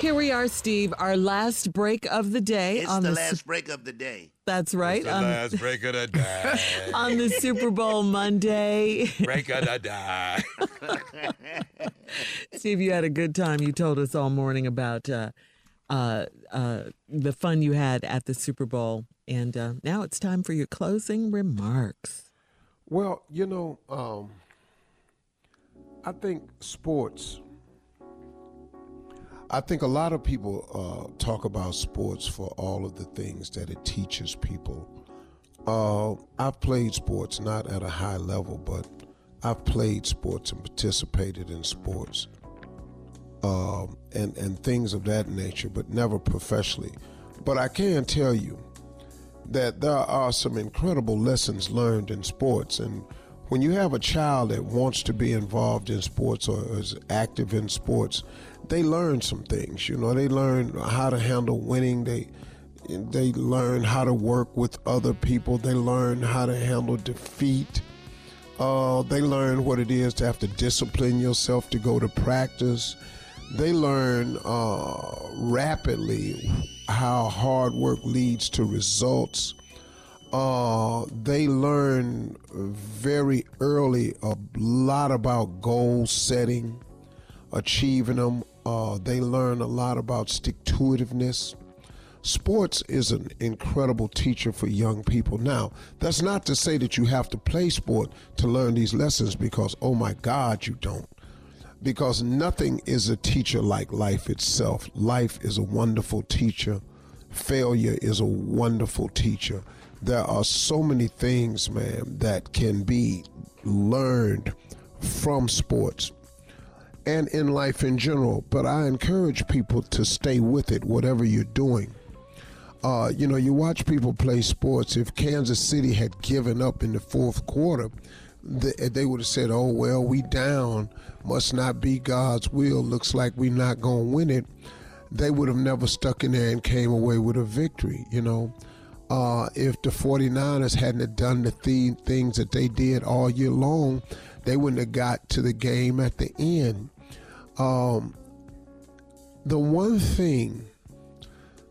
Here we are, Steve, our last break of the day. It's on the, the last su- break of the day. That's right. It's the last break of the day. On the Super Bowl Monday. Break of the day. Steve, you had a good time. You told us all morning about uh, uh, uh, the fun you had at the Super Bowl And uh, now it's time for your closing remarks. Well, you know, um, I think sports, I think a lot of people uh, talk about sports for all of the things that it teaches people. Uh, I've played sports, not at a high level, but I've played sports and participated in sports uh, and, and things of that nature, but never professionally. But I can tell you that there are some incredible lessons learned in sports. And when you have a child that wants to be involved in sports or is active in sports, they learn some things. You know, they learn how to handle winning. They they learn how to work with other people. They learn how to handle defeat. Uh, they learn what it is to have to discipline yourself to go to practice. They learn uh, rapidly how hard work leads to results. Uh, they learn very early a lot about goal setting, achieving them. Uh, they learn a lot about stick-to-itiveness. Sports is an incredible teacher for young people. Now, that's not to say that you have to play sport to learn these lessons, because, oh my God, you don't. Because nothing is a teacher like life itself. Life is a wonderful teacher. Failure is a wonderful teacher. There are so many things, man, that can be learned from sports and in life in general. But I encourage people to stay with it, whatever you're doing. Uh, you know, you watch people play sports. If Kansas City had given up in the fourth quarter, they would have said, oh, well, we down, must not be God's will, looks like we're not going to win it. They would have never stuck in there and came away with a victory, you know. Uh, if the forty-niners hadn't have done the th- things that they did all year long, they wouldn't have got to the game at the end. Um, the one thing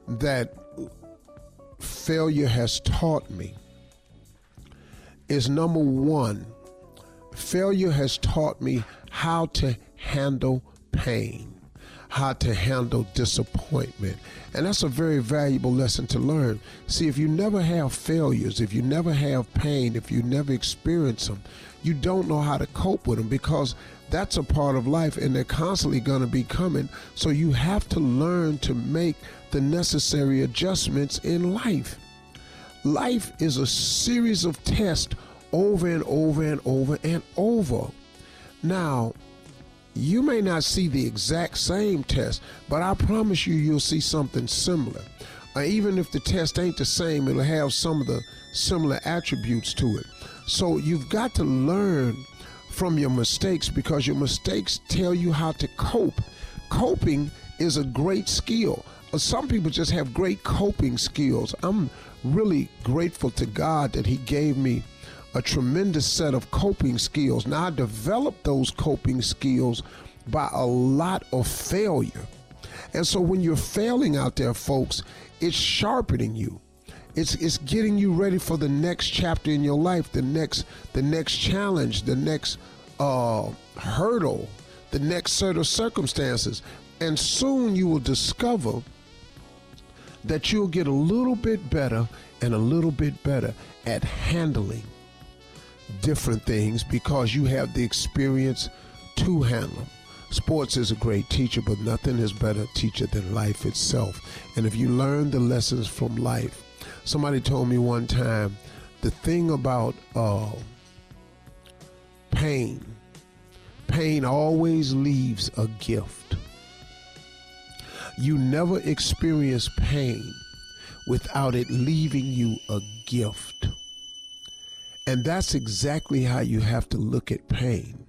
that failure has taught me is, number one, failure has taught me how to handle pain, how to handle disappointment. And that's a very valuable lesson to learn. See, if you never have failures, if you never have pain, if you never experience them, you don't know how to cope with them, because that's a part of life and they're constantly going to be coming. So you have to learn to make the necessary adjustments in life. Life is a series of tests over and over and over and over. Now, you may not see the exact same test, but I promise you, you'll see something similar. Or even if the test ain't the same, it'll have some of the similar attributes to it. So you've got to learn from your mistakes, because your mistakes tell you how to cope. Coping is a great skill. Some people just have great coping skills. I'm really grateful to God that he gave me a tremendous set of coping skills. Now, I developed those coping skills by a lot of failure. And so when you're failing out there, folks, it's sharpening you. It's it's getting you ready for the next chapter in your life, the next the next challenge, the next uh, hurdle, the next set of circumstances. And soon you will discover that you'll get a little bit better and a little bit better at handling different things, because you have the experience to handle them. Sports is a great teacher, but nothing is better teacher than life itself. And if you learn the lessons from life, somebody told me one time, the thing about uh, pain, pain always leaves a gift. You never experience pain without it leaving you a gift. And that's exactly how you have to look at pain.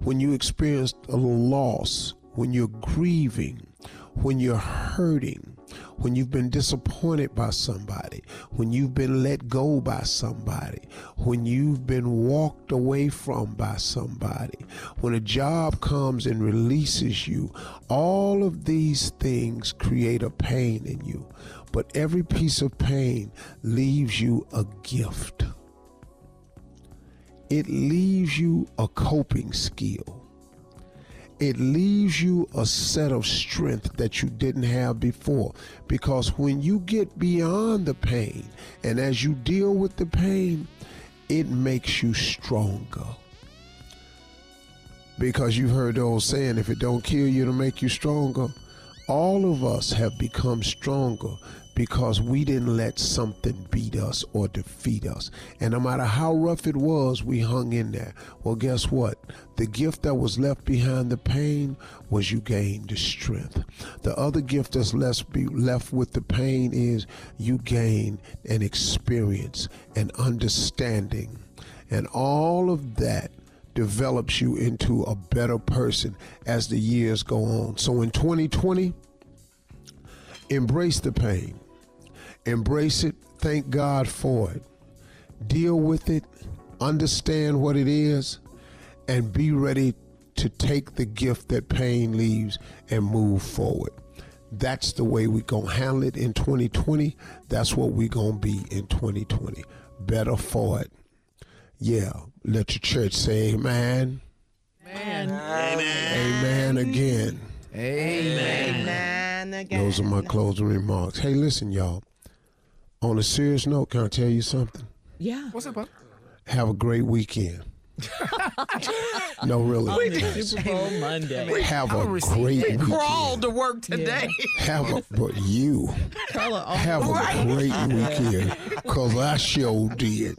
When you experience a loss, when you're grieving, when you're hurting, when you've been disappointed by somebody, when you've been let go by somebody, when you've been walked away from by somebody, when a job comes and releases you, all of these things create a pain in you. But every piece of pain leaves you a gift. It leaves you a coping skill. it leaves you a set of strength that you didn't have before. Because when you get beyond the pain, and as you deal with the pain, it makes you stronger. Because you've heard the old saying, if it don't kill you, it'll make you stronger. All of us have become stronger because we didn't let something beat us or defeat us. And no matter how rough it was, we hung in there. Well, guess what? The gift that was left behind the pain was you gained the strength. The other gift that's left, be left with the pain is you gain an experience, an understanding. And all of that develops you into a better person as the years go on. So in twenty twenty, embrace the pain. Embrace it. Thank God for it. Deal with it. Understand what it is. And be ready to take the gift that pain leaves and move forward. That's the way we're going to handle it in twenty twenty. That's what we're going to be in twenty twenty. Better for it. Yeah. Let your church say amen. Amen. Amen. Amen again. Amen. Amen again. Those are my closing remarks. Hey, listen, y'all. On a serious note, can I tell you something? Yeah. What's up, bud? Have a great weekend. No, really. We did Super Bowl Monday. We have a great weekend. We crawled to work today. Yeah. Have a, but you, Carla, have a right. great weekend, because I sure did.